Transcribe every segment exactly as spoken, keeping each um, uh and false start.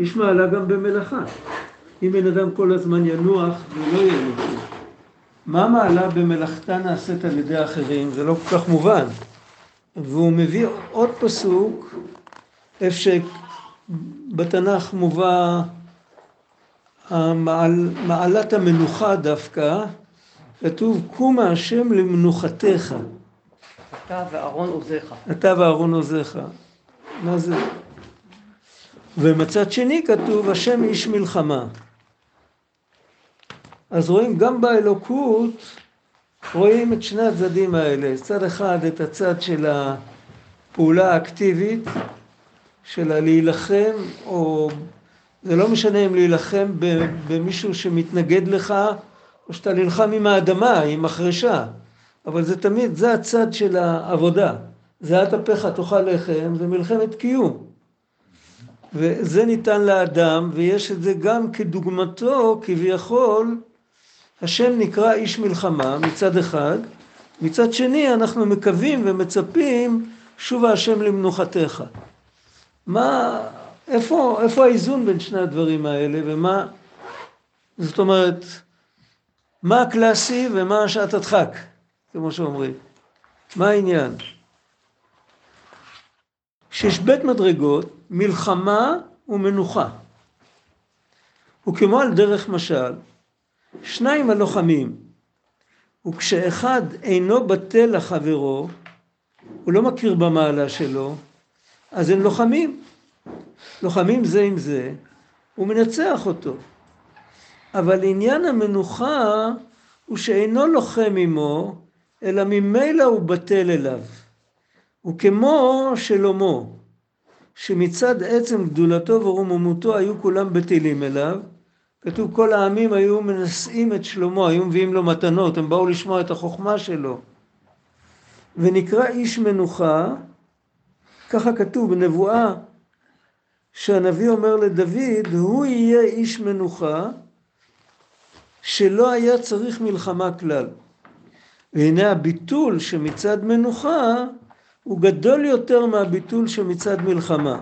יש מעלה גם במלאכה. אם בן אדם כל הזמן ינוח ולא ינוח, מה מעלה במלאכתה נעשית על ידי האחרים? זה לא כל כך מובן. והוא מביא עוד פסוק, איפה שבתנ"ך מובא המעל, מעלת המנוחה דווקא, כתוב, קומה השם למנוחתך. אתה ואהרון עוזיך. אתה ואהרון עוזיך. מה זה? ומצד שני כתוב, השם איש מלחמה. אז רואים גם באלוקות, רואים את שני הצדדים האלה. צד אחד את הצד של הפעולה האקטיבית, של הלהילחם, או זה לא משנה אם להילחם במישהו שמתנגד לך, או שאתה נלחם עם האדמה, עם מחרשה. אבל זה תמיד, זה הצד של העבודה. זה התפך, תאכל לחם, זה מלחמת קיום. וזה ניתן לאדם, ויש את זה גם כדוגמתו, כביכול, השם נקרא איש מלחמה מצד אחד, מצד שני אנחנו מקווים ומצפים, שובה השם למנוחתך. מה, איפה, איפה האיזון בין שני הדברים האלה, ומה, זאת אומרת, מה הקלאסי ומה שעת הדחק, כמו שאומרים. מה העניין? שיש בית מדרגות, מלחמה ומנוחה. וכמו על דרך משל, שניים הלוחמים, וכשאחד אינו בטל לחברו, הוא לא מכיר במעלה שלו, אז הם לוחמים. לוחמים זה עם זה, הוא מנצח אותו. אבל עניין המנוחה הוא שאינו לוחם עמו, אלא ממילא הוא בטל אליו. וכמו שלמה, שמצד עצם גדולתו ורוממותו היו כולם בטלים אליו, כתוב כל העמים היו מנשאים את שלמה, היו מביאים לו מתנות, הם באו לשמוע את החוכמה שלו. ונקרא איש מנוחה, ככה כתוב בנבואה, שהנביא אומר לדוד, הוא יהיה איש מנוחה, שלא היה צריך מלחמה כלל. והנה הביטול שמצד מנוחה, הוא גדול יותר מהביטול שמצד מלחמה.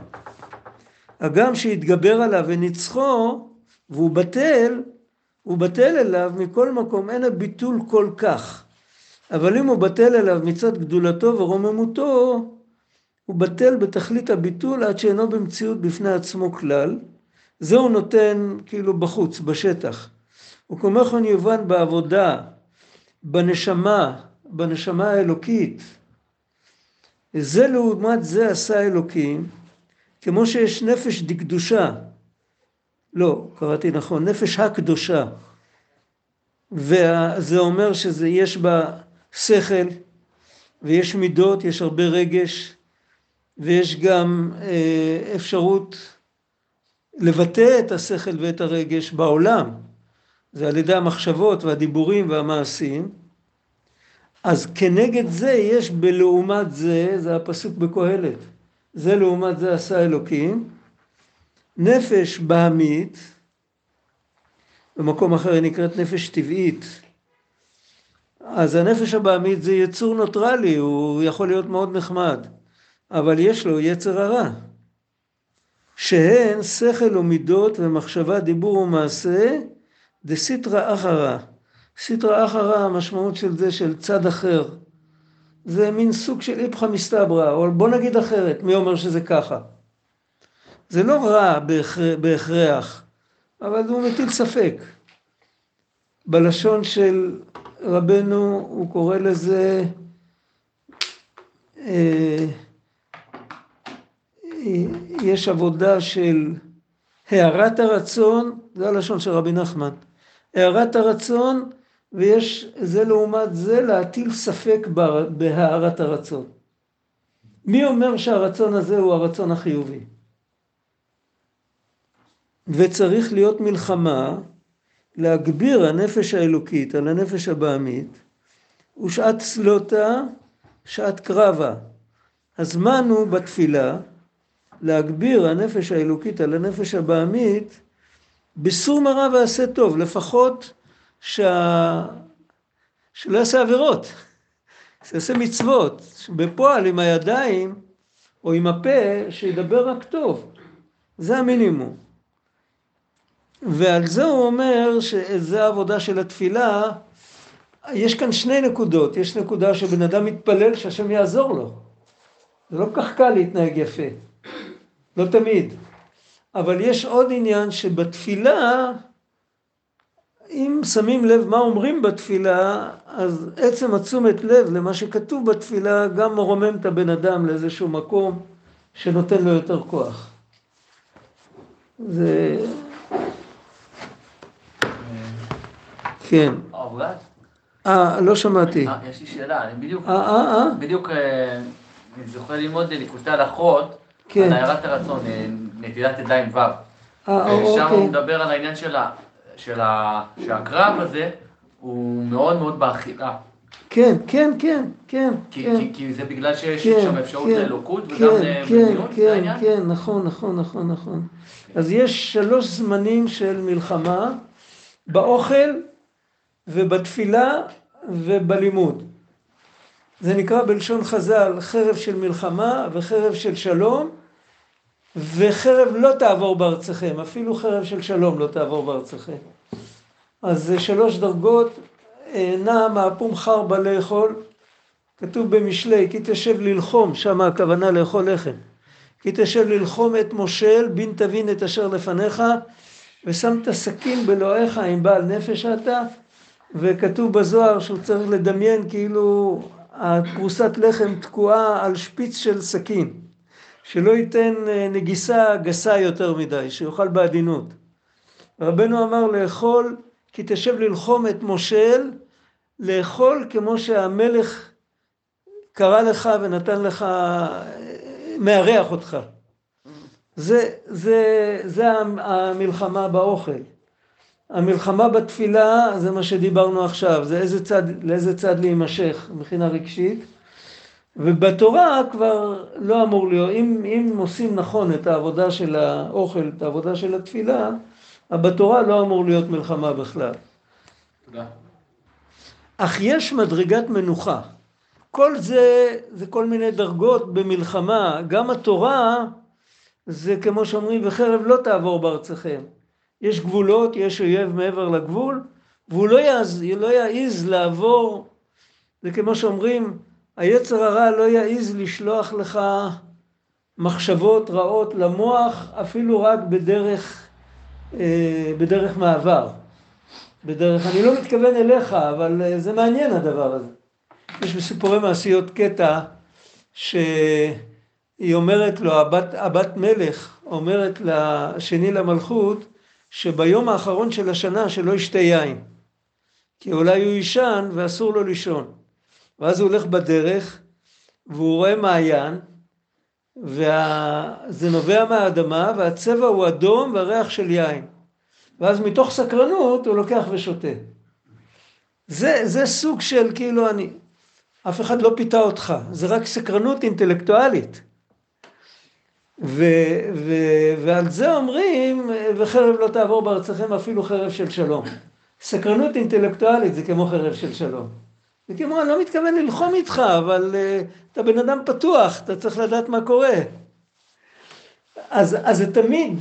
הגם שהתגבר עליו וניצחו, והוא בטל, הוא בטל אליו מכל מקום, אין הביטול כל כך. אבל אם הוא בטל אליו מצד גדולתו ורוממותו, הוא בטל בתכלית הביטול עד שאינו במציאות בפני עצמו כלל. זה הוא נותן כאילו בחוץ, בשטח. וכמו כן יובן בעבודה, בנשמה, בנשמה האלוקית, זה לעומת זה עשה אלוקים, כמו שיש נפש דקדושה, לא, קראתי נכון, נפש הקדושה, וזה אומר שיש בה שכל, ויש מידות, יש הרבה רגש, ויש גם אה, אפשרות לבטא את השכל ואת הרגש בעולם, זה על ידי המחשבות והדיבורים והמעשים, אז כנגד זה יש בלעומת זה, זה הפסוק בקהלת, זה לעומת זה עשה אלוקים, נפש בהמית, במקום אחר היא נקראת נפש טבעית, אז הנפש הבהמית זה יצור נוטרלי, הוא יכול להיות מאוד נחמד, אבל יש לו יצר הרע, שהן שכל ומידות ומחשבה, דיבור ומעשה, דסיטרא אחרא, סיטרא אחרא, המשמעות של זה של צד אחר, זה מין סוג של איפכא מסתברא, או בוא נגיד אחרת, מי אומר שזה ככה? זה לא רע בהכרח, אבל הוא מטיל ספק. בלשון של רבנו הוא קורא לזה, אה, יש עבודה של הערת הרצון, זה הלשון של רבי נחמן, הערת הרצון, ויש זה לעומת זה להטיל ספק בהערת הרצון. מי אומר שהרצון הזה הוא הרצון החיובי? וצריך להיות מלחמה, להגביר הנפש האלוקית על הנפש הבעמית, ושעת סלוטה, שעת קרבה. הזמן הוא בתפילה, להגביר הנפש האלוקית על הנפש הבעמית, בסור מרע ועשה טוב, לפחות שה... שלא יעשה עבירות, שיעשה מצוות, בפועל עם הידיים או עם הפה שידבר רק טוב, זה המינימום. ועל זה הוא אומר שזה העבודה של התפילה. יש כאן שני נקודות, יש נקודה שבן אדם מתפלל שהשם יעזור לו. זה לא כל כך קל להתנהג יפה, לא תמיד. אבל יש עוד עניין שבתפילה, אם שמים לב מה אומרים בתפילה, אז עצם התשומת לב למה שכתוב בתפילה, גם מרומם את הבן אדם לאיזשהו מקום שנותן לו יותר כוח. זה... כן. אורגז? אה, לא שמעתי. יש לי שאלה, אני בדיוק... אה, אה, אה? בדיוק, אני זוכר ללמוד ליקוטי הלכות, על הערת הרצון, נטילת ידיים ו'. אה, אוקיי. שם הוא מדבר על העניין שלה. של הקרב הזה הוא מאוד מאוד באכילה. כן, כן, כן, כן. כי, כן. כי, כי זה בגלל שיש כן, שם אפשרות כן, ללוקות כן, וגם כן, למיון, כן, זה העניין? כן, כן, נכון, נכון, נכון, נכון. כן. אז יש שלוש זמנים של מלחמה, באוכל ובתפילה ובלימוד. זה נקרא בלשון חז"ל חרב של מלחמה וחרב של שלום, וחרב לא תעבור בארצכם, אפילו חרב של שלום לא תעבור בארצכם. אז שלוש דרגות, נע מהפום חרבה לאכול, כתוב במשלי, כי תשב ללחום, שם הכוונה לאכול לחם, כי תשב ללחום את מושל, בין תבין את אשר לפניך, ושמת סכין בלואיך עם בעל נפש אתה, וכתוב בזוהר שהוא צריך לדמיין כאילו הכרוסת לחם תקועה על שפיץ של סכין, שלא ייתן נגיסה גסה יותר מדי, שיוכל בעדינות. רבנו אמר לאכול, כי תשב ללחום את מושל, לאכול כמו שהמלך קרא לך ונתן לך, מארח אותך. זה, זה, זה המלחמה באוכל. המלחמה בתפילה, זה מה שדיברנו עכשיו, זה איזה צד, לאיזה צד להימשך, מבחינה רגשית. ובתורה כבר לא אמור להיות, אם, אם עושים נכון את העבודה של האוכל, את העבודה של התפילה, בתורה לא אמור להיות מלחמה בכלל. תודה. אך יש מדרגת מנוחה. כל זה, זה כל מיני דרגות במלחמה. גם התורה, זה כמו שאומרים, וחרב לא תעבור בארצכם. יש גבולות, יש אויב מעבר לגבול, והוא לא יעז, לא יעז לעבור, זה כמו שאומרים, היצר הרע לא יעיז לשלוח לך מחשבות רעות למוח, אפילו רק בדרך, בדרך מעבר. בדרך, אני לא מתכוון אליך, אבל זה מעניין הדבר הזה. יש בסיפורי מעשיות קטע שהיא אומרת לו, הבת, הבת מלך אומרת לשני למלכות, שביום האחרון של השנה שלא ישתה יין, כי אולי הוא ישן ואסור לו לישון. ואז הוא הולך בדרך, והוא רואה מעיין, וזה נובע מהאדמה, והצבע הוא אדום והריח של יין. ואז מתוך סקרנות הוא לוקח ושותה. זה, זה סוג של כאילו אני, אף אחד לא פיתה אותך, זה רק סקרנות אינטלקטואלית. ו, ו, ועל זה אומרים, וחרב לא תעבור בארצכם אפילו חרב של שלום. סקרנות אינטלקטואלית זה כמו חרב של שלום. וכמו, אני לא מתכוון ללחום איתך, אבל uh, אתה בן אדם פתוח, אתה צריך לדעת מה קורה. אז, אז זה תמיד,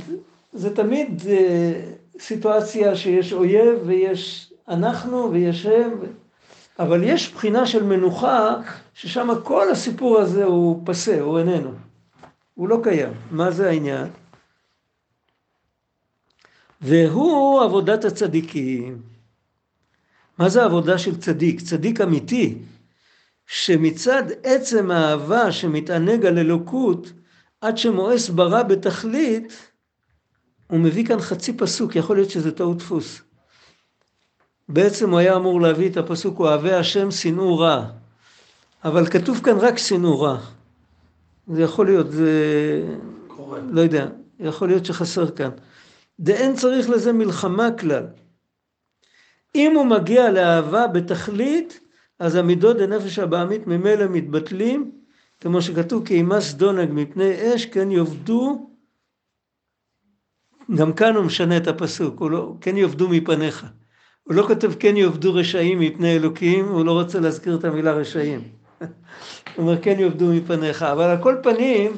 זה תמיד uh, סיטואציה שיש אויב ויש אנחנו ויש הם, אבל יש בחינה של מנוחה, ששם כל הסיפור הזה הוא פסה, הוא איננו. הוא לא קיים. מה זה העניין? והוא עבודת הצדיקים. מה זה העבודה של צדיק? צדיק אמיתי, שמצד עצם האהבה שמתענג על אלוקות, עד שמואס ברא בתכלית, הוא מביא כאן חצי פסוק, יכול להיות שזה טעות דפוס. בעצם הוא היה אמור להביא את הפסוק, אוהבי השם שנאו רע, אבל כתוב כאן רק שנאו רע. זה יכול להיות, זה... קורא. לא יודע, יכול להיות שחסר כאן. דאין צריך לזה מלחמה כלל. אם הוא מגיע לאהבה בתכלית, אז המידות הנפש הבעמית ממילא מתבטלים, כמו שכתוב, כי ימס דונג מפני אש, כן יאבדו, גם כאן הוא משנה את הפסוק, לא, כן יאבדו מפניך. הוא לא כותב, כן יאבדו רשעים מפני אלוקים, הוא לא רוצה להזכיר את המילה רשעים. הוא אומר, כן יאבדו מפניך, אבל על כל פנים,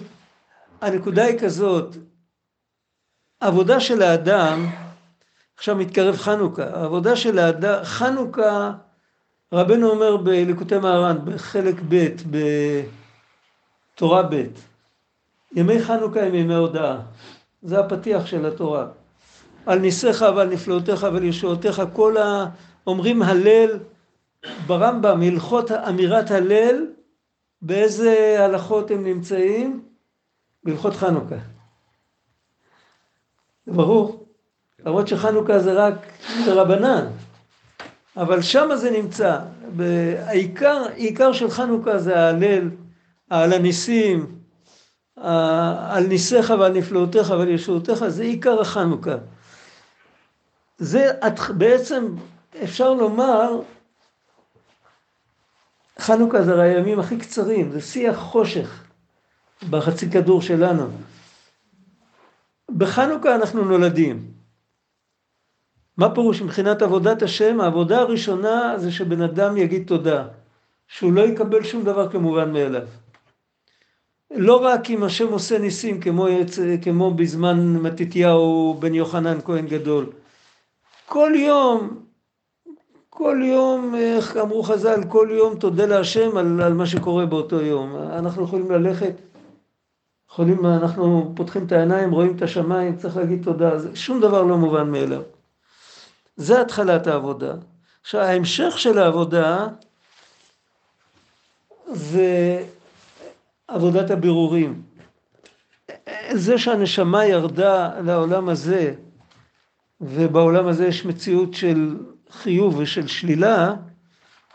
הנקודה היא כזאת, עבודה של האדם, עכשיו מתקרב חנוכה, העבודה של האדם, חנוכה, רבנו אומר בליקוטי מהר"ן, בחלק ב' בתורה ב', ימי חנוכה הם ימי הודאה, זה הפתיח של התורה. על ניסיך ועל נפלאותיך ועל ישועותיך, כל האומרים הלל, ברמב"ם, הלכות אמירת הלל, באיזה הלכות הם נמצאים? בהלכות חנוכה. זה ברור, למרות שחנוכה זה רק רבנן, אבל שמה זה נמצא, העיקר, העיקר של חנוכה זה ההלל, על הניסים, על ניסיך ועל נפלאותיך ועל ישועותיך, זה עיקר החנוכה. זה בעצם אפשר לומר, חנוכה זה הימים הכי קצרים, זה שיח חושך בחצי כדור שלנו. בחנוכה אנחנו נולדים. מה פירוש? מבחינת עבודת השם, העבודה הראשונה זה שבן אדם יגיד תודה, שהוא לא יקבל שום דבר כמובן מאליו. לא רק אם השם עושה ניסים כמו, כמו בזמן מתתיהו בן יוחנן כהן גדול. כל יום, כל יום, איך אמרו חז"ל, כל יום תודה להשם על, על מה שקורה באותו יום. אנחנו יכולים ללכת, יכולים, אנחנו פותחים את העיניים, רואים את השמיים, צריך להגיד תודה. שום דבר לא מובן מאליו. זה התחלת העבודה. עכשיו, ההמשך של העבודה זה עבודת הבירורים. זה שהנשמה ירדה לעולם הזה, ובעולם הזה יש מציאות של חיוב ושל שלילה,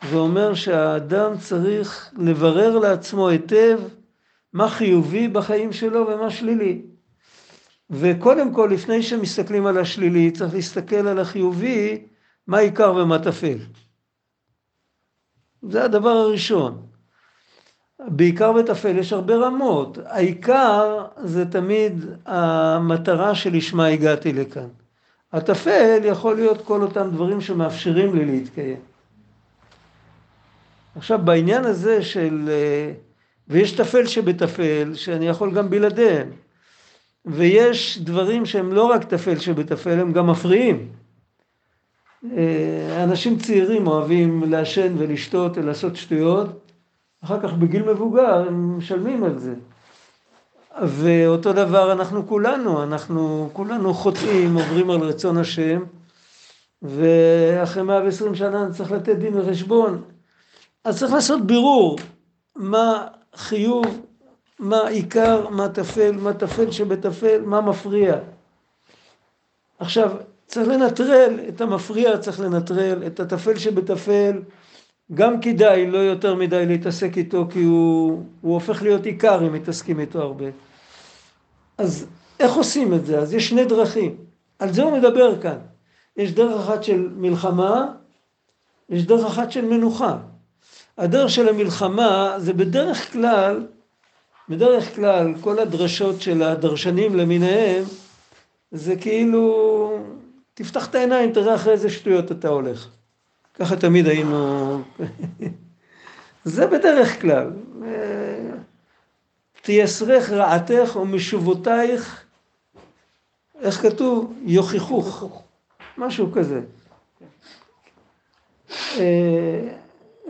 ואומר שהאדם צריך לברר לעצמו היטב מה חיובי בחיים שלו ומה שלילי. וקודם כל, לפני שמסתכלים על השלילי, צריך להסתכל על החיובי, מה עיקר ומה תפל. זה הדבר הראשון. בעיקר ותפל יש הרבה רמות. העיקר זה תמיד המטרה שלשמה הגעתי לכאן. התפל יכול להיות כל אותם דברים שמאפשרים לי להתקיים. עכשיו בעניין הזה של, ויש תפל שבתפל, שאני יכול גם בלעדיהם, ויש דברים שהם לא רק תפל שבתפל, הם גם מפריעים. אנשים צעירים אוהבים לעשן ולשתות, לעשות שטויות, אחר כך בגיל מבוגר הם משלמים על זה. ואותו דבר אנחנו כולנו, אנחנו כולנו חוטאים, עוברים על רצון השם, ואחרי מאה ועשרים שנה צריך לתת דין וחשבון. אז צריך לעשות בירור, מה חיוב, מה עיקר, מה תפל, מה תפל שבתפל, מה מפריע. עכשיו, צריך לנטרל את המפריע, צריך לנטרל את התפל שבתפל, גם כדאי לא יותר מדי להתעסק איתו, כי הוא, הוא הופך להיות עיקר אם מתעסקים איתו הרבה. אז איך עושים את זה? אז יש שני דרכים. על זה הוא מדבר כאן. יש דרך אחת של מלחמה, יש דרך אחת של מנוחה. הדרך של המלחמה זה בדרך כלל, בדרך כלל כל הדרשות של הדרשנים למיניהם, זה כאילו תפתח את העיניים, תראה אחרי איזה שטויות אתה הולך. ככה תמיד היינו, זה בדרך כלל, תייסרך רעתך ומשובותייך, איך כתוב? יוכיחוך, משהו כזה.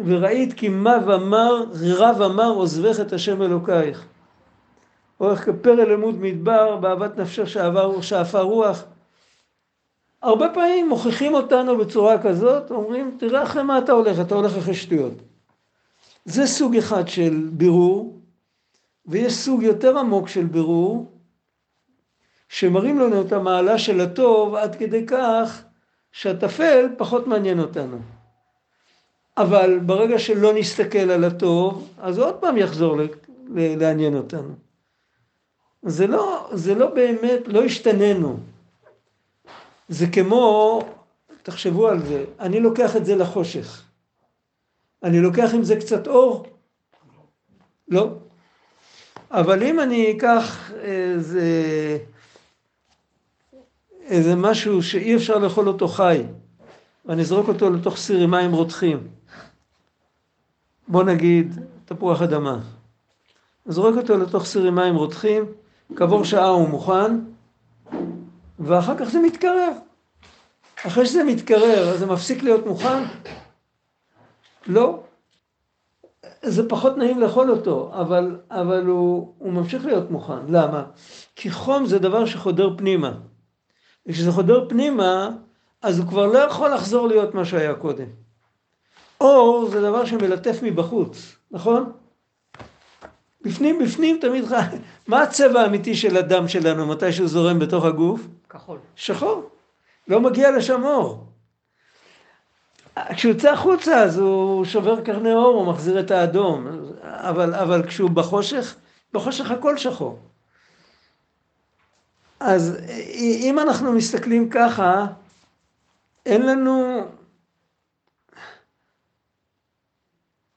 וראית כי מה ואמר, רב אמר עוזבך את השם אלוקייך. אורך כפרא למוד מדבר, באהבת נפשך שאפה רוח. הרבה פעמים מוכיחים אותנו בצורה כזאת, אומרים, תראה אחרי מה אתה הולך, אתה הולך אחרי שטויות. זה סוג אחד של בירור, ויש סוג יותר עמוק של בירור, שמראים לנו את המעלה של הטוב, עד כדי כך שהתפל פחות מעניין אותנו. אבל ברגע שלא נסתכל על הטוב, אז עוד פעם יחזור לעניין אותנו. זה לא, זה לא באמת, לא השתננו. זה כמו, תחשבו על זה, אני לוקח את זה לחושך. אני לוקח עם זה קצת אור? לא. אבל אם אני אקח איזה, איזה משהו שאי אפשר לאכול אותו חי, ואני אזרוק אותו לתוך סיר עם מים רותחים, בוא נגיד תפוח אדמה. אזרוק אותו לתוך סיר עם מים רותחים, כעבור שעה הוא מוכן, ואחר כך זה מתקרב. אחרי שזה מתקרר, אז זה מפסיק להיות מוכן? לא. זה פחות נעים לאכול אותו, אבל, אבל הוא, הוא ממשיך להיות מוכן. למה? כי חום זה דבר שחודר פנימה. וכשזה חודר פנימה, אז הוא כבר לא יכול לחזור להיות מה שהיה קודם. אור זה דבר שמלטף מבחוץ, נכון? בפנים, בפנים תמיד חי. מה הצבע האמיתי של הדם שלנו, מתי שהוא זורם בתוך הגוף? כחול. שחור. לא מגיע לשם אור. כשהוא יוצא החוצה, אז הוא שובר קרני אור, הוא מחזיר את האדום. אבל, אבל כשהוא בחושך, בחושך הכל שחור. אז אם אנחנו מסתכלים ככה, אין לנו...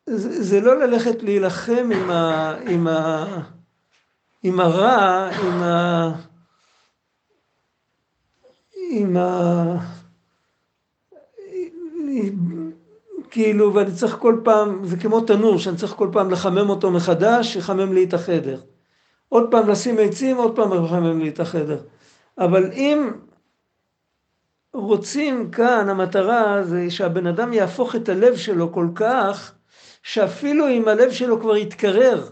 זה, זה לא ללכת להילחם עם, ה, עם, ה, עם הרע, עם, ה, עם ה, כאילו, ואני צריך כל פעם, זה כמו תנור, שאני צריך כל פעם לחמם אותו מחדש, לחמם לי את החדר. עוד פעם לשים עצים, עוד פעם לחמם לי את החדר. אבל אם רוצים כאן, המטרה זה שהבן אדם יהפוך את הלב שלו כל כך, שאפילו אם הלב שלו כבר יתקרר,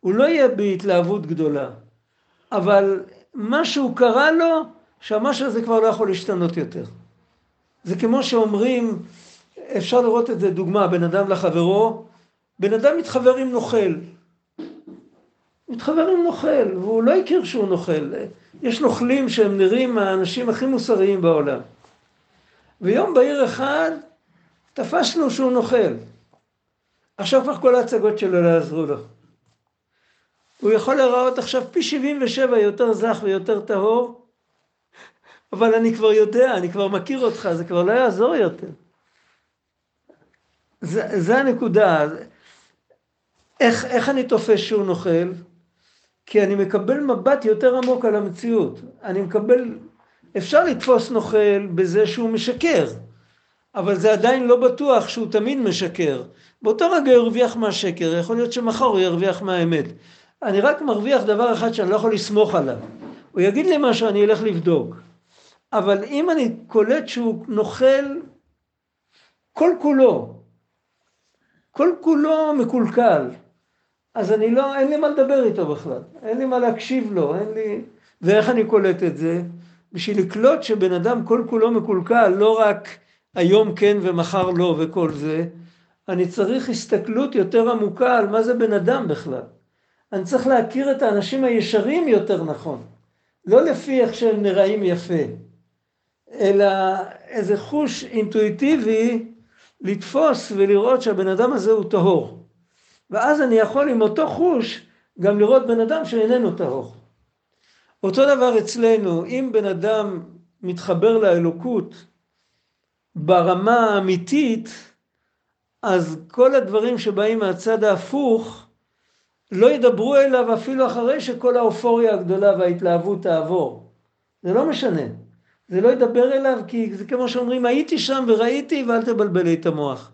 הוא לא יהיה בהתלהבות גדולה. אבל מה שהוא קרא לו, שהמשהו הזה כבר לא יכול להשתנות יותר. זה כמו שאומרים, אפשר לראות את זה דוגמה, בן אדם לחברו, בן אדם מתחבר עם נוכל. מתחבר עם נוכל, והוא לא הכיר שהוא נוכל. יש נוכלים שהם נראים האנשים הכי מוסריים בעולם. ויום בהיר אחד, תפסנו שהוא נוכל. עכשיו כבר כל ההצגות שלו לעזרו לו. הוא יכול להיראות עכשיו פי שבעים ושבע יותר זך ויותר טהור, אבל אני כבר יודע, אני כבר מכיר אותך, זה כבר לא יעזור יותר. זה, זה הנקודה. איך, איך אני תופס שהוא נוכל? כי אני מקבל מבט יותר עמוק על המציאות. אני מקבל, אפשר לתפוס נוכל בזה שהוא משקר, אבל זה עדיין לא בטוח שהוא תמיד משקר. באותו רגע ירוויח מהשקר, יכול להיות שמחר הוא ירוויח מהאמת. אני רק מרוויח דבר אחד שאני לא יכול לסמוך עליו. הוא יגיד לי משהו, אני אלך לבדוק. אבל אם אני קולט שהוא נוכל כל כולו, כל כולו מקולקל, אז אני לא, אין לי מה לדבר איתו בכלל, אין לי מה להקשיב לו, אין לי... ואיך אני קולט את זה? בשביל לקלוט שבן אדם כל כולו מקולקל, לא רק היום כן ומחר לא וכל זה, אני צריך הסתכלות יותר עמוקה על מה זה בן אדם בכלל. אני צריך להכיר את האנשים הישרים יותר נכון, לא לפי איך שהם נראים יפה, אלא איזה חוש אינטואיטיבי לתפוס ולראות שהבן אדם הזה הוא טהור. ואז אני יכול עם אותו חוש גם לראות בן אדם שאיננו טהור. אותו דבר אצלנו, אם בן אדם מתחבר לאלוקות ברמה האמיתית, אז כל הדברים שבאים מהצד ההפוך לא ידברו אליו אפילו אחרי שכל האופוריה הגדולה וההתלהבות תעבור. זה לא משנה. זה לא ידבר אליו, כי זה כמו שאומרים, הייתי שם וראיתי ואל תבלבל לי את המוח.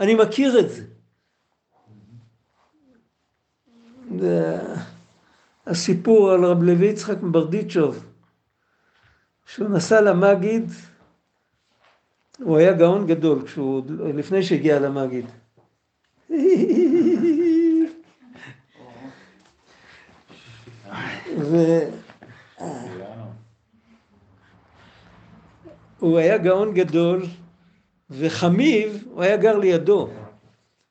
אני מכיר את זה. זה הסיפור על רב לוי יצחק מברדיצ'וב, שהוא נסע למגיד, הוא היה גאון גדול כשהוא, לפני שהגיע למגיד. הוא היה גאון גדול, וחמיב, הוא היה גר לידו.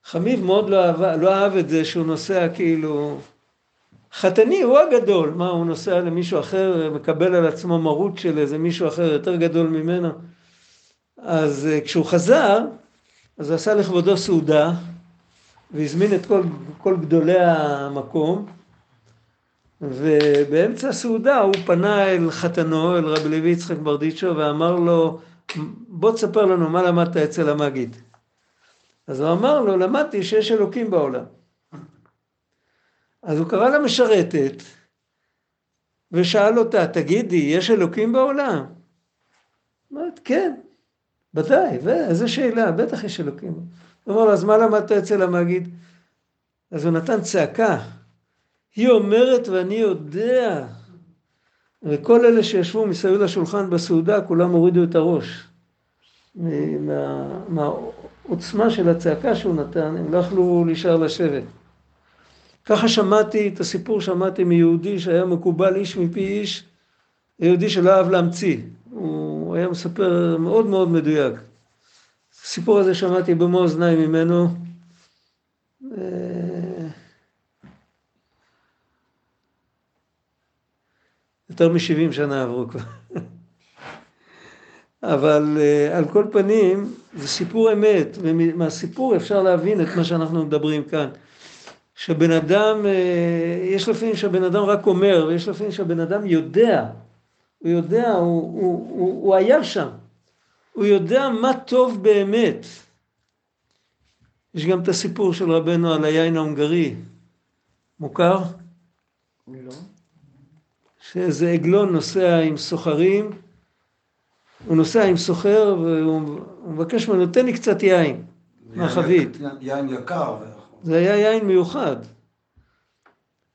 חמיב מאוד לא אהב, לא אהב את זה שהוא נוסע כאילו... חתני, הוא הגדול. מה, הוא נוסע למישהו אחר, מקבל על עצמו מרות של איזה מישהו אחר יותר גדול ממנו. אז כשהוא חזר, אז הוא עשה לכבודו סעודה, והזמין את כל, כל גדולי המקום, ובאמצע הסעודה הוא פנה אל חתנו, אל רב לוי יצחק ברדיצ'ו, ואמר לו, בוא תספר לנו מה למדת אצל המגיד. אז הוא אמר לו, למדתי שיש אלוקים בעולם. אז הוא קרא לה משרתת, ושאל אותה, תגידי, יש אלוקים בעולם? אמרת, כן, בדי, ואיזו שאלה, בטח יש אלוקים. הוא אמר לו, אז מה למדת אצל המגיד? אז הוא נתן צעקה. היא אומרת ואני יודע, וכל אלה שישבו מסביב לשולחן בסעודה, כולם הורידו את הראש. מהעוצמה של הצעקה שהוא נתן, הם לא יכלו להישאר לשבת. ככה שמעתי, את הסיפור שמעתי מיהודי שהיה מקובל איש מפי איש, יהודי שלא אהב להמציא, הוא היה מספר מאוד מאוד מדויק. הסיפור הזה שמעתי במו אוזניים ממנו, יותר מ-שבעים שנה עברו כבר. אבל על כל פנים, זה סיפור אמת, ומהסיפור אפשר להבין את מה שאנחנו מדברים כאן. שבן אדם, יש לפעמים שהבן אדם רק אומר, ויש לפעמים שהבן אדם יודע, הוא יודע, הוא, הוא, הוא, הוא היה שם, הוא יודע מה טוב באמת. יש גם את הסיפור של רבנו על היין ההונגרי, מוכר? לא. שזה עגלון נוסע עם סוחרים, הוא נוסע עם סוחר והוא מבקש ממנו, תן לי קצת יין, מהחבית. יין יקר. זה היה יין מיוחד.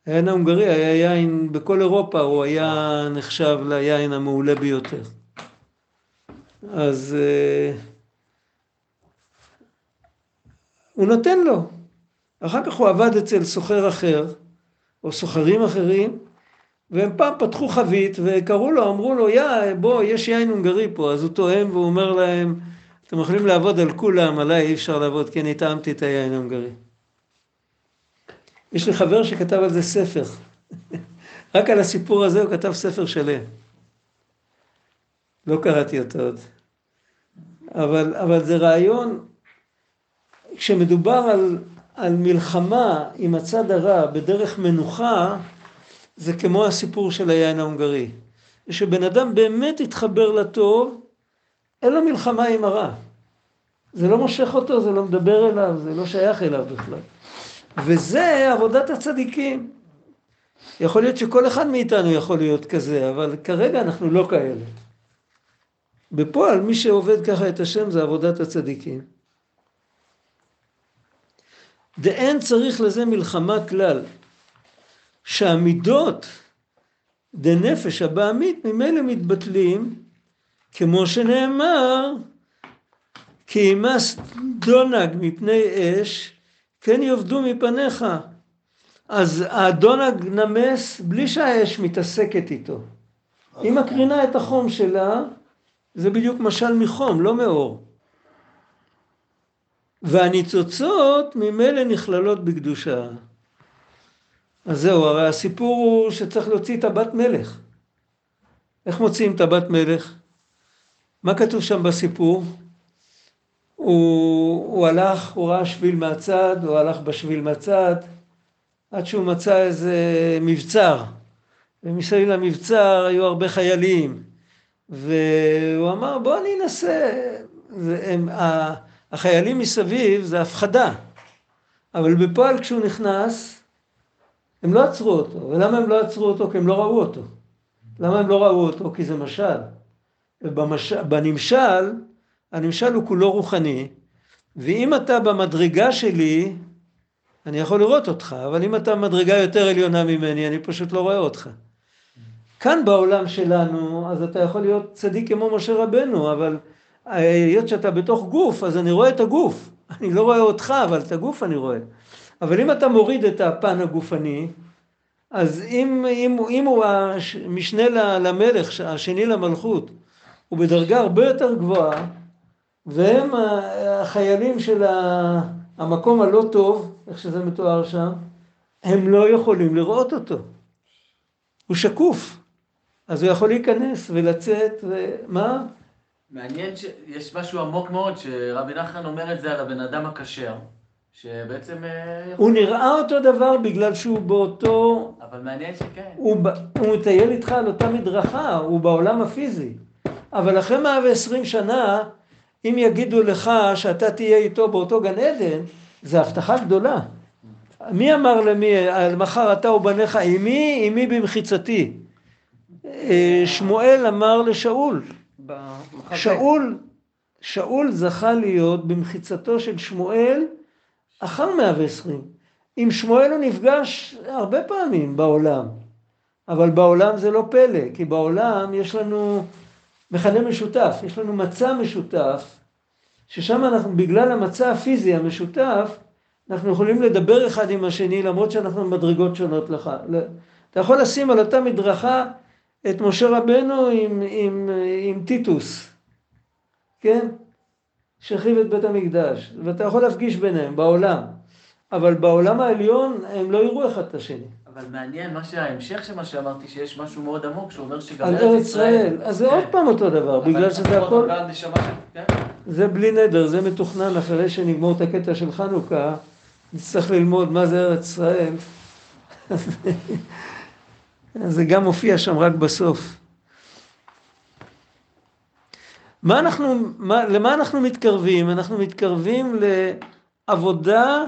היין ההונגרי היה יין, בכל אירופה הוא היה נחשב ליין המעולה ביותר. אז הוא נותן לו. אחר כך הוא עבד אצל סוחר אחר, או סוחרים אחרים, והם פעם פתחו חבית וקראו לו, אמרו לו, יא, בוא, יש יין הונגרי פה. אז הוא טועם והוא אומר להם, אתם יכולים לעבוד על כולם, עליי אי אפשר לעבוד, כי אני טעמתי את היין ההונגרי. יש לי חבר שכתב על זה ספר. רק על הסיפור הזה הוא כתב ספר שלם. לא קראתי אותו עוד. אבל, אבל זה רעיון, כשמדובר על, על מלחמה עם הצד הרע בדרך מנוחה, זה כמו הסיפור של היין ההונגרי. שבן אדם באמת התחבר לטוב, אין לו מלחמה עם הרע. זה לא מושך אותו, זה לא מדבר אליו, זה לא שייך אליו בכלל. וזה עבודת הצדיקים. יכול להיות שכל אחד מאיתנו יכול להיות כזה, אבל כרגע אנחנו לא כאלה. בפועל, מי שעובד ככה את השם זה עבודת הצדיקים. דאין צריך לזה מלחמה כלל. שהמידות דנפש הבעמית ממילא מתבטלים, כמו שנאמר, כי אמס דונג מפני אש, כן יאבדו מפניך. אז הדונג נמס בלי שהאש מתעסקת איתו. היא מקרינה את החום שלה, זה בדיוק משל מחום, לא מאור. והניצוצות ממילא נכללות בקדושה. אז זהו, הרי הסיפור הוא שצריך להוציא את הבת מלך. איך מוציאים את הבת מלך? מה כתוב שם בסיפור? הוא, הוא הלך, הוא ראה שביל מהצד, הוא הלך בשביל מהצד, עד שהוא מצא איזה מבצר. ומסביב למבצר היו הרבה חיילים. והוא אמר, בוא אני אנסה. והם, החיילים מסביב זה הפחדה. אבל בפועל כשהוא נכנס, הם לא עצרו אותו. ולמה הם לא עצרו אותו? כי הם לא ראו אותו. למה הם לא ראו אותו? כי זה משל. ובנמשל, הנמשל הוא כולו רוחני, ואם אתה במדרגה שלי, אני יכול לראות אותך, אבל אם אתה במדרגה יותר עליונה ממני, אני פשוט לא רואה אותך. כאן בעולם שלנו, אז אתה יכול להיות צדיק כמו משה רבנו, אבל היות שאתה בתוך גוף, אז אני רואה את הגוף. אני לא רואה אותך, אבל את הגוף אני רואה. אבל אם אתה מוריד את הפן הגופני, אז אם, אם, אם הוא המשנה למלך, השני למלכות, הוא בדרגה הרבה יותר גבוהה, והם החיילים של המקום הלא טוב, איך שזה מתואר שם, הם לא יכולים לראות אותו. הוא שקוף, אז הוא יכול להיכנס ולצאת, ומה? מעניין שיש משהו עמוק מאוד, שרבי נחמן אומר את זה על הבן אדם הקשר. שבעצם הוא נראה אותו דבר בגלל שהוא באותו, אבל מעניין שכן. הוא, הוא מטייל איתך על אותה מדרכה, הוא בעולם הפיזי. אבל אחרי מאה ועשרים שנה, אם יגידו לך שאתה תהיה איתו באותו גן עדן, זו הבטחה גדולה. מי אמר למי, על מחר אתה ובניך, אימי, אימי במחיצתי. שמואל אמר לשאול. שאול, שאול זכה להיות במחיצתו של שמואל, אחר מאה ועשרים, עם שמואל הוא נפגש הרבה פעמים בעולם, אבל בעולם זה לא פלא, כי בעולם יש לנו מכנה משותף, יש לנו מצע משותף, ששם אנחנו, בגלל המצע הפיזי המשותף, אנחנו יכולים לדבר אחד עם השני, למרות שאנחנו מדרגות שונות לך. אתה יכול לשים על אותה מדרכה את משה רבנו עם, עם, עם טיטוס, כן? שחריב את בית המקדש, ואתה יכול להפגיש ביניהם בעולם, אבל בעולם העליון הם לא יראו אחד את השני. אבל מעניין מה שההמשך שמה שאמרתי, שיש משהו מאוד עמוק, שהוא אומר שגם ארץ ישראל. אז זה עוד פעם אותו דבר, בגלל שזה הכל... זה בלי נדר, זה מתוכנן, אחרי שנגמור את הקטע של חנוכה, נצטרך ללמוד מה זה ארץ ישראל. אז זה גם מופיע שם רק בסוף. מה אנחנו, מה, למה אנחנו מתקרבים? אנחנו מתקרבים לעבודה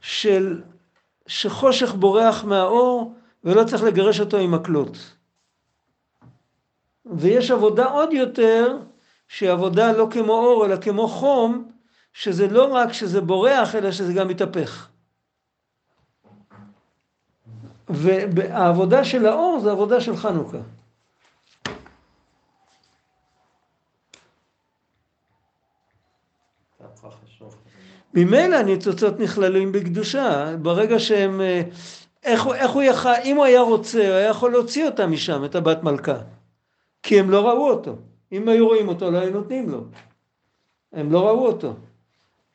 של, שחושך בורח מהאור ולא צריך לגרש אותו עם מקלות. ויש עבודה עוד יותר, שעבודה לא כמו אור אלא כמו חום, שזה לא רק שזה בורח אלא שזה גם מתהפך. והעבודה של האור זה עבודה של חנוכה. ממילא הניצוצות נכללים בקדושה, ברגע שהם, איך, איך הוא יכל, אם הוא היה רוצה, הוא היה יכול להוציא אותה משם, את הבת מלכה, כי הם לא ראו אותו. אם היו רואים אותו, לא היו נותנים לו. הם לא ראו אותו.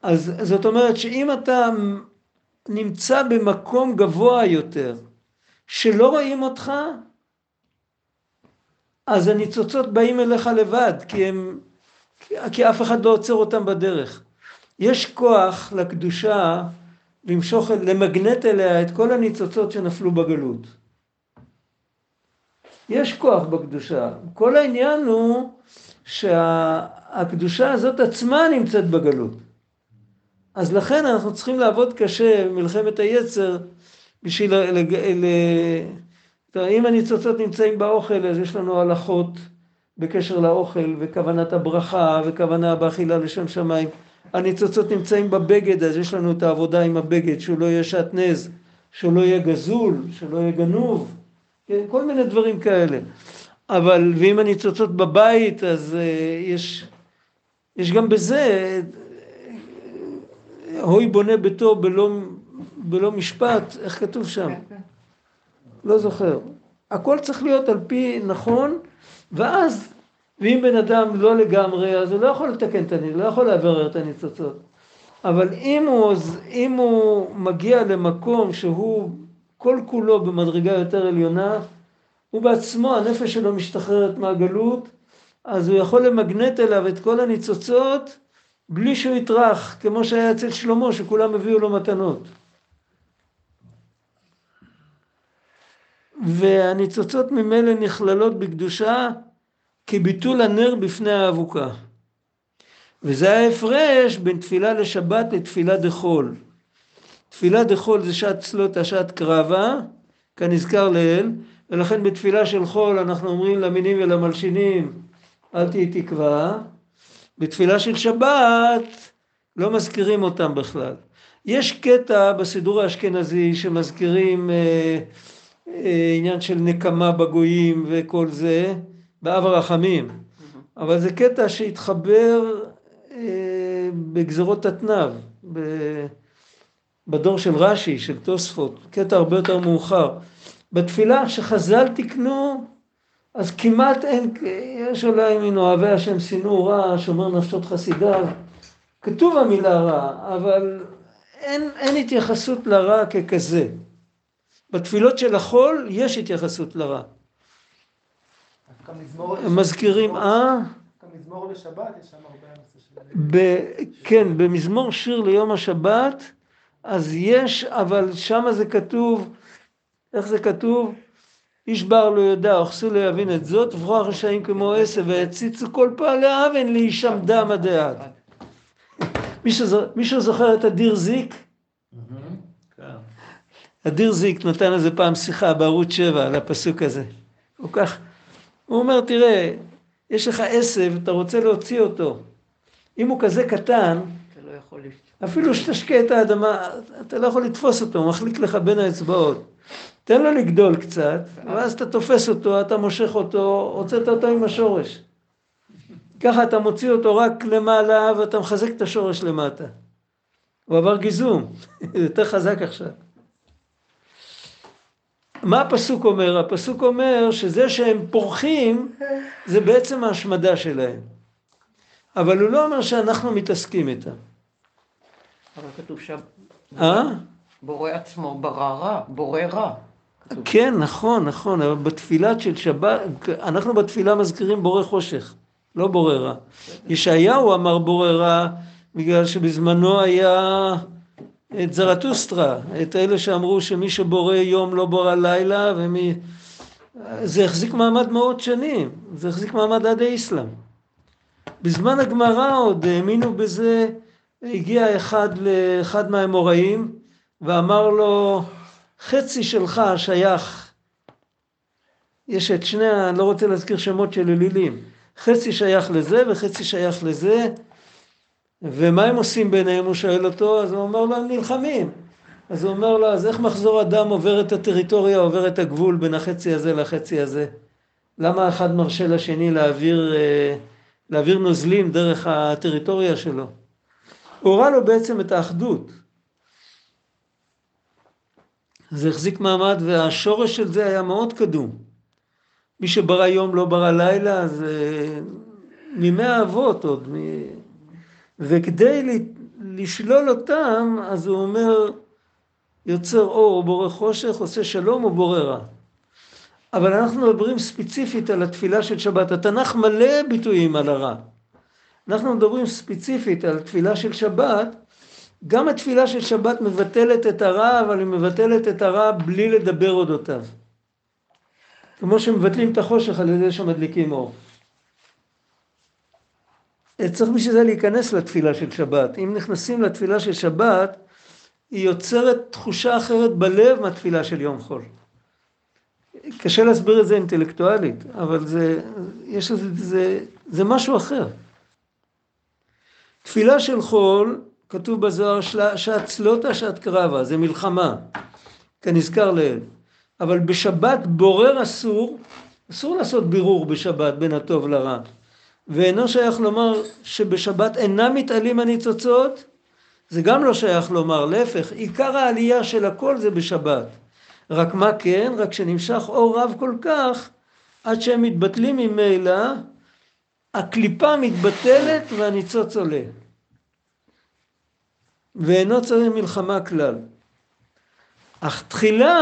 אז זאת אומרת שאם אתה נמצא במקום גבוה יותר, שלא רואים אותך, אז הניצוצות באים אליך לבד, כי, הם, כי אף אחד לא עוצר אותם בדרך. יש כוח לקדושה למשוך, למגנט אליה את כל הניצוצות שנפלו בגלות. יש כוח בקדושה. כל העניין הוא שהקדושה הזאת עצמה נמצאת בגלות. אז לכן אנחנו צריכים לעבוד קשה במלחמת היצר, בשביל, לג... ל... אם הניצוצות נמצאים באוכל, אז יש לנו הלכות בקשר לאוכל, וכוונת הברכה, וכוונה באכילה לשם שמיים. הניצוצות נמצאים בבגד, אז יש לנו את העבודה עם הבגד, שהוא לא יהיה שעטנז, שהוא לא יהיה גזול, שהוא לא יהיה גנוב, כל מיני דברים כאלה. אבל ואם הניצוצות בבית, אז יש, יש גם בזה, הוי בונה ביתו בלא, בלא משפט, איך כתוב שם? לא זוכר. הכל צריך להיות על פי נכון, ואז, ואם בן אדם לא לגמרי, אז הוא לא יכול לתקן את הניצוצות, לא יכול להברר את הניצוצות. אבל אם הוא, אם הוא מגיע למקום שהוא כל כולו במדרגה יותר עליונה, הוא בעצמו, הנפש שלו משתחררת מהגלות, אז הוא יכול למגנט אליו את כל הניצוצות, בלי שהוא יתרח, כמו שהיה אצל שלמה, שכולם הביאו לו מתנות. והניצוצות ממילא נכללות בקדושה, כביטול הנר בפני האבוקה. וזה ההפרש בין תפילה לשבת לתפילה דחול. תפילה דחול זה שעת צלוטה, שעת קרבה, כנזכר לאל, ולכן בתפילה של חול אנחנו אומרים למינים ולמלשינים, אל תהי תקווה. בתפילה של שבת לא מזכירים אותם בכלל. יש קטע בסידור האשכנזי שמזכירים אה, אה, עניין של נקמה בגויים וכל זה, באב הרחמים, אבל זה קטע שהתחבר אה, בגזרות התנב, ב, בדור של רש"י, של תוספות, קטע הרבה יותר מאוחר. בתפילה שחז"ל תקנו, אז כמעט אין, יש אולי מן אוהבי השם שנאו רע, שומר נפשות חסידיו, כתוב המילה רע, אבל אין, אין התייחסות לרע ככזה. בתפילות של החול יש התייחסות לרע. מזכירים, אה? במזמור לשבת יש שם הרבה נושא של... כן, במזמור שיר ליום השבת, אז יש, אבל שם זה כתוב, איך זה כתוב? איש בר לא ידע, אוכסו לא יבין את זאת, וברוח רשעים כמו עשב, והציצו כל פעלי האבן להישמדם עד העד. מישהו זוכר את אדיר זיק? אדיר זיק נתן איזה פעם שיחה בערוץ שבע על הפסוק הזה. הוא כך... הוא אומר, תראה, יש לך עשב, אתה רוצה להוציא אותו. אם הוא כזה קטן, אתה לא יכול אפילו שתשקה את האדמה, אתה לא יכול לתפוס אותו, הוא מחליק לך בין האצבעות. תן לו לגדול קצת, ואז אתה תופס אותו, אתה מושך אותו, הוצאת אותו עם השורש. ככה אתה מוציא אותו רק למעלה, ואתה מחזק את השורש למטה. הוא עבר גיזום, זה יותר חזק עכשיו. מה הפסוק אומר? הפסוק אומר שזה שהם פורחים, זה בעצם ההשמדה שלהם. אבל הוא לא אומר שאנחנו מתעסקים איתם. אבל כתוב שם, בורא עצמו, ברא רע, בורא רע. כן, נכון, נכון, אבל בתפילת של שבת, אנחנו בתפילה מזכירים בורא חושך, לא בורא רע. ישעיהו אמר בורא רע, בגלל שבזמנו היה את זרטוסטרה, את אלה שאמרו שמי שבורא יום לא בורא לילה, ומי... זה החזיק מעמד מאות שנים, זה החזיק מעמד עד האסלאם. בזמן הגמרא עוד האמינו בזה, הגיע אחד לאחד מהאמוראים, ואמר לו, חצי שלך שייך, יש את שני, אני לא רוצה להזכיר שמות של אלילים, חצי שייך לזה וחצי שייך לזה, ומה הם עושים ביניהם? הוא שואל אותו, אז הוא אומר לו, הם נלחמים. אז הוא אומר לו, אז איך מחזור אדם עובר את הטריטוריה, עובר את הגבול בין החצי הזה לחצי הזה? למה אחד מרשה לשני להעביר, להעביר נוזלים דרך הטריטוריה שלו? הוא הורה לו בעצם את האחדות. זה החזיק מעמד, והשורש של זה היה מאוד קדום. מי שברא יום לא ברא לילה, זה ממאה אבות עוד. מ... וכדי לשלול אותם, אז הוא אומר, יוצר אור או בורא חושך, עושה שלום או בורא רע. אבל אנחנו מדברים ספציפית על התפילה של שבת. התנ"ך מלא ביטויים על הרע. אנחנו מדברים ספציפית על תפילה של שבת, גם התפילה של שבת מבטלת את הרע, אבל היא מבטלת את הרע בלי לדבר אודותיו. כמו שמבטלים את החושך על ידי שמדליקים אור. צריך בשביל זה להיכנס לתפילה של שבת. אם נכנסים לתפילה של שבת, היא יוצרת תחושה אחרת בלב מהתפילה של יום חול. קשה להסביר את זה אינטלקטואלית, אבל זה, יש, זה, זה, זה משהו אחר. תפילה של חול, כתוב בזוהר, שעת צלוטה, שעת קרבה, זה מלחמה, כנזכר לאל. אבל בשבת בורר אסור, אסור לעשות בירור בשבת בין הטוב לרע. ואינו שייך לומר שבשבת אינם מתעלים הניצוצות, זה גם לא שייך לומר, להפך, עיקר העלייה של הכל זה בשבת. רק מה כן? רק שנמשך אור רב כל כך, עד שהם מתבטלים ממילא, הקליפה מתבטלת והניצוץ עולה. ואינו צריך מלחמה כלל. אך תחילה,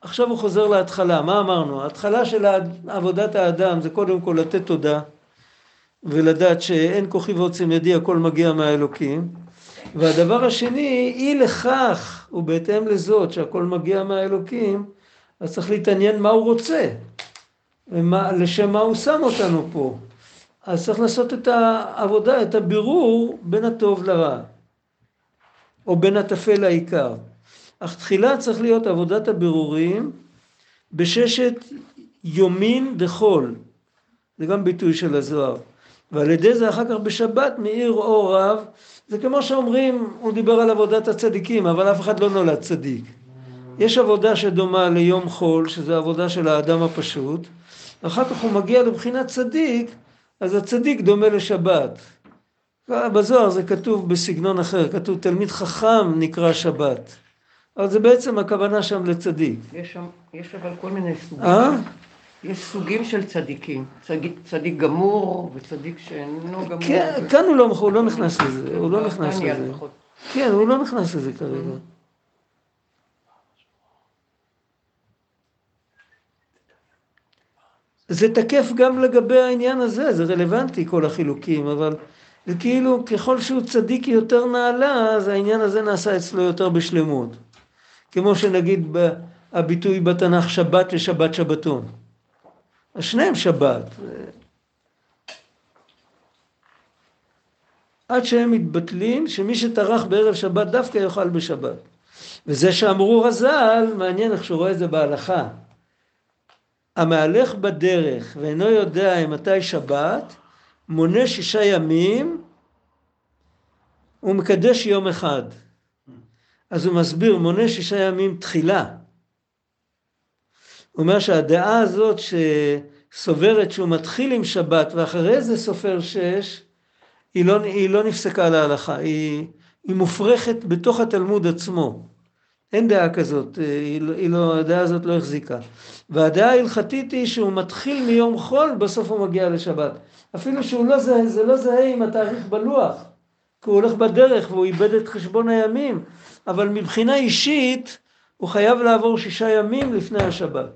עכשיו הוא חוזר להתחלה, מה אמרנו? ההתחלה של עבודת האדם זה קודם כל לתת תודה, ולדעת שאין כוחי ועוצם ידי, הכל מגיע מהאלוקים. והדבר השני, אי לכך, ובהתאם לזאת שהכל מגיע מהאלוקים, אז צריך להתעניין מה הוא רוצה, ומה, לשם מה הוא שם אותנו פה. אז צריך לעשות את העבודה, את הבירור בין הטוב לרע, או בין הטפל לעיקר. אך תחילה צריך להיות עבודת הבירורים, בששת יומין דחול, זה גם ביטוי של הזוהר. ועל ידי זה אחר כך בשבת מאיר אור רב, זה כמו שאומרים, הוא דיבר על עבודת הצדיקים, אבל אף אחד לא נולד צדיק. יש עבודה שדומה ליום חול, שזו עבודה של האדם הפשוט, אחר כך הוא מגיע לבחינת צדיק, אז הצדיק דומה לשבת. בזוהר זה כתוב בסגנון אחר, כתוב תלמיד חכם נקרא שבת, אבל זה בעצם הכוונה שם לצדיק. יש, יש אבל כל מיני סוגים. אה? יש סוגים של צדיקים, צדיק, צדיק גמור וצדיק שאינו גמור. כן, ו... כאן הוא לא, הוא לא נכנס לזה, הוא לא נכנס לזה. לפחות. כן, הוא לא נכנס לזה כרגע. זה תקף גם לגבי העניין הזה, זה רלוונטי כל החילוקים, אבל זה כאילו ככל שהוא צדיק יותר נעלה, אז העניין הזה נעשה אצלו יותר בשלמות. כמו שנגיד הביטוי בתנ"ך שבת לשבת שבתון. השניהם שבת, עד שהם מתבטלים, שמי שטרח בערב שבת דווקא יאכל בשבת. וזה שאמרו רז"ל, מעניין איך שהוא רואה את זה בהלכה. המהלך בדרך ואינו יודע מתי שבת, מונה שישה ימים, הוא מקדש יום אחד. אז הוא מסביר, מונה שישה ימים תחילה. הוא אומר שהדעה הזאת סוברת שהוא מתחיל עם שבת ואחרי זה סופר שש, היא לא, היא לא נפסקה להלכה, היא, היא מופרכת בתוך התלמוד עצמו. אין דעה כזאת, היא, היא לא, הדעה הזאת לא החזיקה. והדעה ההלכתית היא שהוא מתחיל מיום חול, בסוף הוא מגיע לשבת. אפילו שהוא לא זהה, זה לא זהה עם התאריך בלוח, כי הוא הולך בדרך והוא איבד את חשבון הימים, אבל מבחינה אישית הוא חייב לעבור שישה ימים לפני השבת.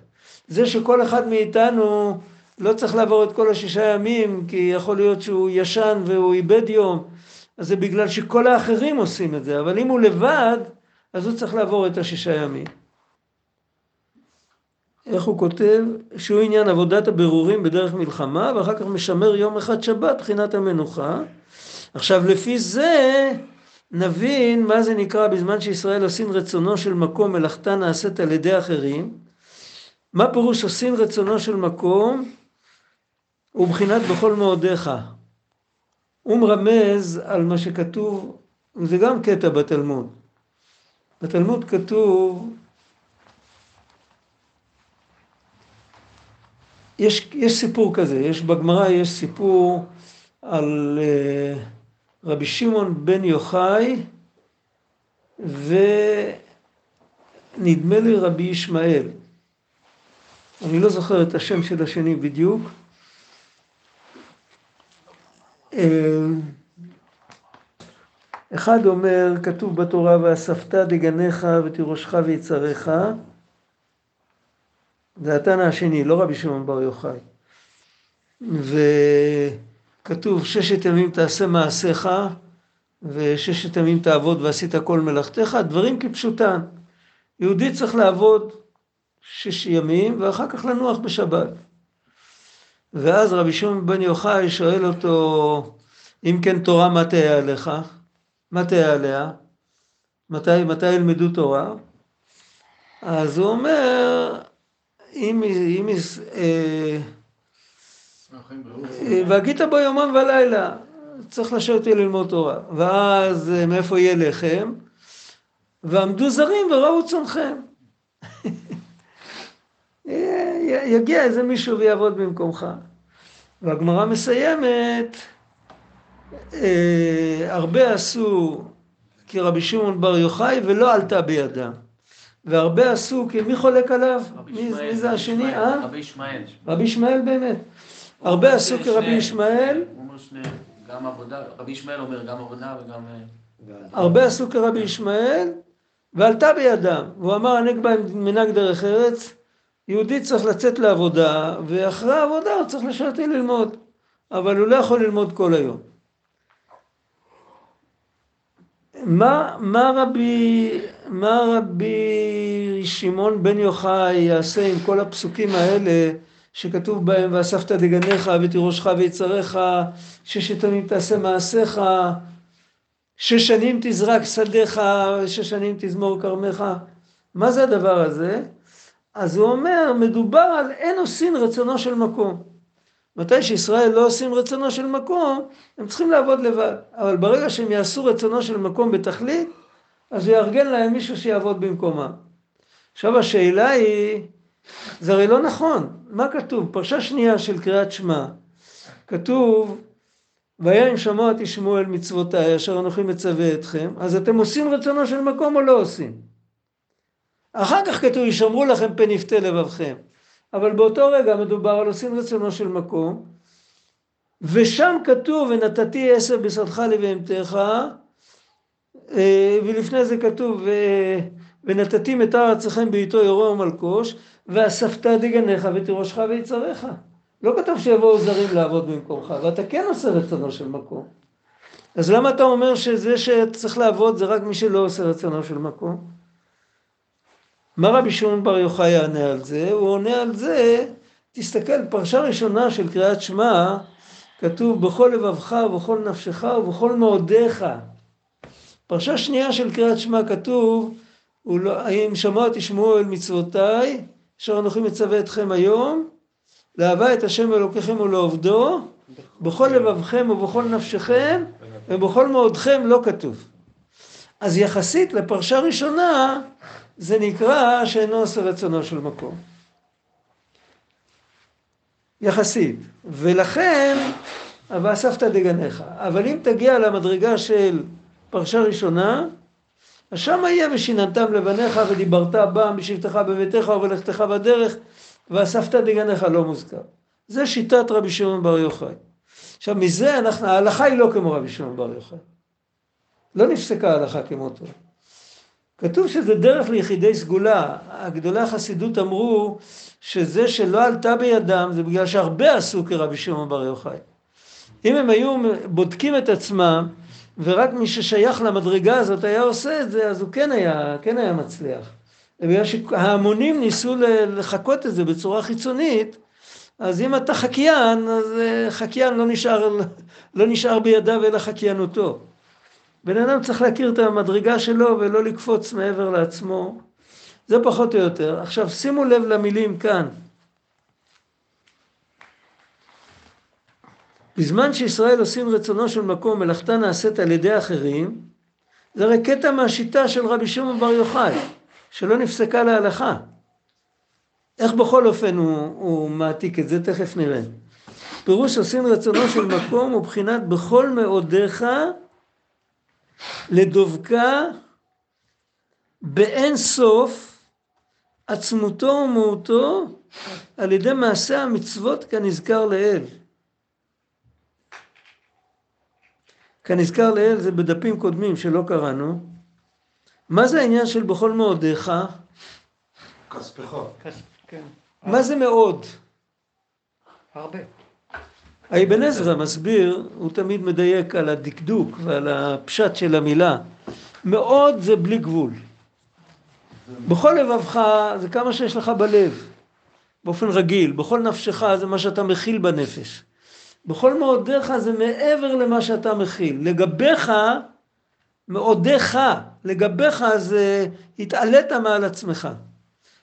זה שכל אחד מאיתנו לא צריך לעבור את כל השישה ימים, כי יכול להיות שהוא ישן והוא איבד יום, אז זה בגלל שכל האחרים עושים את זה, אבל אם הוא לבד, אז הוא צריך לעבור את השישה ימים. איך הוא כותב? שהוא עניין עבודת הבירורים בדרך מלחמה, ואחר כך משמר יום אחד שבת, בחינת המנוחה. עכשיו לפי זה נבין מה זה נקרא בזמן שישראל עושים רצונו של מקום, מלאכתה נעשית על ידי אחרים. מה פירוש עושים רצונו של מקום? הוא בחינת בכל מאודיך. הוא מרמז על מה שכתוב, זה גם קטע בתלמוד. בתלמוד כתוב, יש, יש סיפור כזה, יש בגמרא יש סיפור על uh, רבי שמעון בן יוחאי, ונדמה לי רבי ישמעאל. אני לא זוכר את השם של השני בדיוק. אחד אומר, כתוב בתורה, ואספת דגניך ותירושך ויצריך. זה התנא השני, לא רבי שמעון בר יוחאי. וכתוב, ששת ימים תעשה מעשיך, וששת ימים תעבוד ועשית כל מלאכתך, דברים כפשוטן. יהודי צריך לעבוד שש ימים, ואחר כך לנוח בשבת. ואז רבי שמעון בן יוחאי שואל אותו, אם כן תורה, מה תהיה עליך? מה תהיה עליה? מתי, מתי ילמדו תורה? אז הוא אומר, אם, אם, אה, והגית בו יומם ולילה, צריך לשבת ללמוד תורה. ואז מאיפה יהיה לכם? ועמדו זרים וראו צונכם. יגיע איזה מישהו ויעבוד במקומך. והגמרא מסיימת, הרבה עשו כרבי שמעון בר יוחאי ולא עלתה בידם. והרבה עשו כמי חולק עליו? מי, שמעל, מי זה השני? שמעל, אה? רבי ישמעאל. רבי ישמעאל באמת. הרבה עשו כרבי ישמעאל. הוא אומר שני, גם עבודה, רבי ישמעאל אומר גם עבודה וגם... הרבה עשו כרבי ישמעאל ועלתה בידם. והוא אמר הנגבה מנהג דרך ארץ, יהודי צריך לצאת לעבודה, ואחרי העבודה הוא צריך לשבת ללמוד, אבל הוא לא יכול ללמוד כל היום. מה, מה רבי, מה רבי שמעון בן יוחאי יעשה עם כל הפסוקים האלה שכתוב בהם, ואספת דגניך ותירושך ויצריך, ששת ימים תעשה מעשיך, שש שנים תזרק שדיך, שש שנים תזמור כרמך? מה זה הדבר הזה? אז הוא אומר, מדובר על אין עושים רצונו של מקום. מתי שישראל לא עושים רצונו של מקום, הם צריכים לעבוד לבד. אבל ברגע שהם יעשו רצונו של מקום בתכלית, אז יארגן להם מישהו שיעבוד במקומם. עכשיו השאלה היא, זה הרי לא נכון. מה כתוב? פרשה שנייה של קריאת שמע. כתוב, והיה אם שמוע תשמעו אל מצוותיי, אשר אנוכי מצווה אתכם, אז אתם עושים רצונו של מקום או לא עושים? אחר כך כתוב, ישמרו לכם פן יפתה לבבכם. אבל באותו רגע מדובר על עושים רצונו של מקום, ושם כתוב, ונתתי עשב בשדך לבהמתך, ולפני זה כתוב, ונתתי מטר ארצכם בעתו יורה ומלקוש, ואספת דגניך ותירושך ויצריך. לא כתוב שיבואו זרים לעבוד במקומך, ואתה כן עושה רצונו של מקום. אז למה אתה אומר שזה שצריך לעבוד זה רק מי שלא עושה רצונו של מקום? מה רבי שמעון בר יוחאי יענה על זה? הוא עונה על זה, תסתכל, פרשה ראשונה של קריאת שמע, כתוב בכל לבבך ובכל נפשך ובכל מאודיך. פרשה שנייה של קריאת שמע כתוב, אם שמוע תשמעו אל מצוותיי, אשר אנוכי מצווה אתכם היום, לאהבה את השם אלוקיכם ולעובדו, בכל לבבכם ובכל נפשכם, ובכל מאודכם לא כתוב. אז יחסית לפרשה ראשונה, זה נקרא שאינו עושה רצונו של מקום. יחסית. ולכן, ואספת דגניך. אבל אם תגיע למדרגה של פרשה ראשונה, אז שם יהיה ושיננתם לבניך ודיברת בה משבתך בביתך ובלכתך בדרך, ואספת דגניך לא מוזכר. זה שיטת רבי שמעון בר יוחאי. עכשיו מזה אנחנו, ההלכה היא לא כמו רבי שמעון בר יוחאי. לא נפסקה ההלכה כמותו. כתוב שזה דרך ליחידי סגולה. הגדולי החסידות אמרו שזה שלא עלתה בידם, זה בגלל שהרבה עשו כרבי שמעון בר יוחאי. אם הם היו בודקים את עצמם, ורק מי ששייך למדרגה הזאת היה עושה את זה, אז הוא כן היה, כן היה מצליח. בגלל שההמונים ניסו לחכות את זה בצורה חיצונית, אז אם אתה חקיין, אז חקיין לא נשאר, לא נשאר בידיו אלא חקיינותו. בן אדם צריך להכיר את המדרגה שלו ולא לקפוץ מעבר לעצמו. זה פחות או יותר. עכשיו שימו לב למילים כאן. בזמן שישראל עושים רצונו של מקום, מלאכתה נעשית על ידי אחרים, זה רק קטע מהשיטה של רבי שמעון בר יוחאי, שלא נפסקה להלכה. איך בכל אופן הוא, הוא מעתיק את זה, תכף נראה. פירוש עושים רצונו של מקום, הוא בחינת בכל מאודיך לדבקה באין סוף, עצמותו ומהותו, על ידי מעשה המצוות כנזכר לאל. כנזכר לאל זה בדפים קודמים שלא קראנו. מה זה העניין של בכל מאודיך? כספך. כן. מה זה מאוד? הרבה. האבן עזרא מסביר, הוא תמיד מדייק על הדקדוק ועל הפשט של המילה. מאוד זה בלי גבול. בכל לבבך זה כמה שיש לך בלב, באופן רגיל. בכל נפשך זה מה שאתה מכיל בנפש. בכל מאודיך זה מעבר למה שאתה מכיל. לגביך, מאודיך, לגביך זה התעלית מעל עצמך.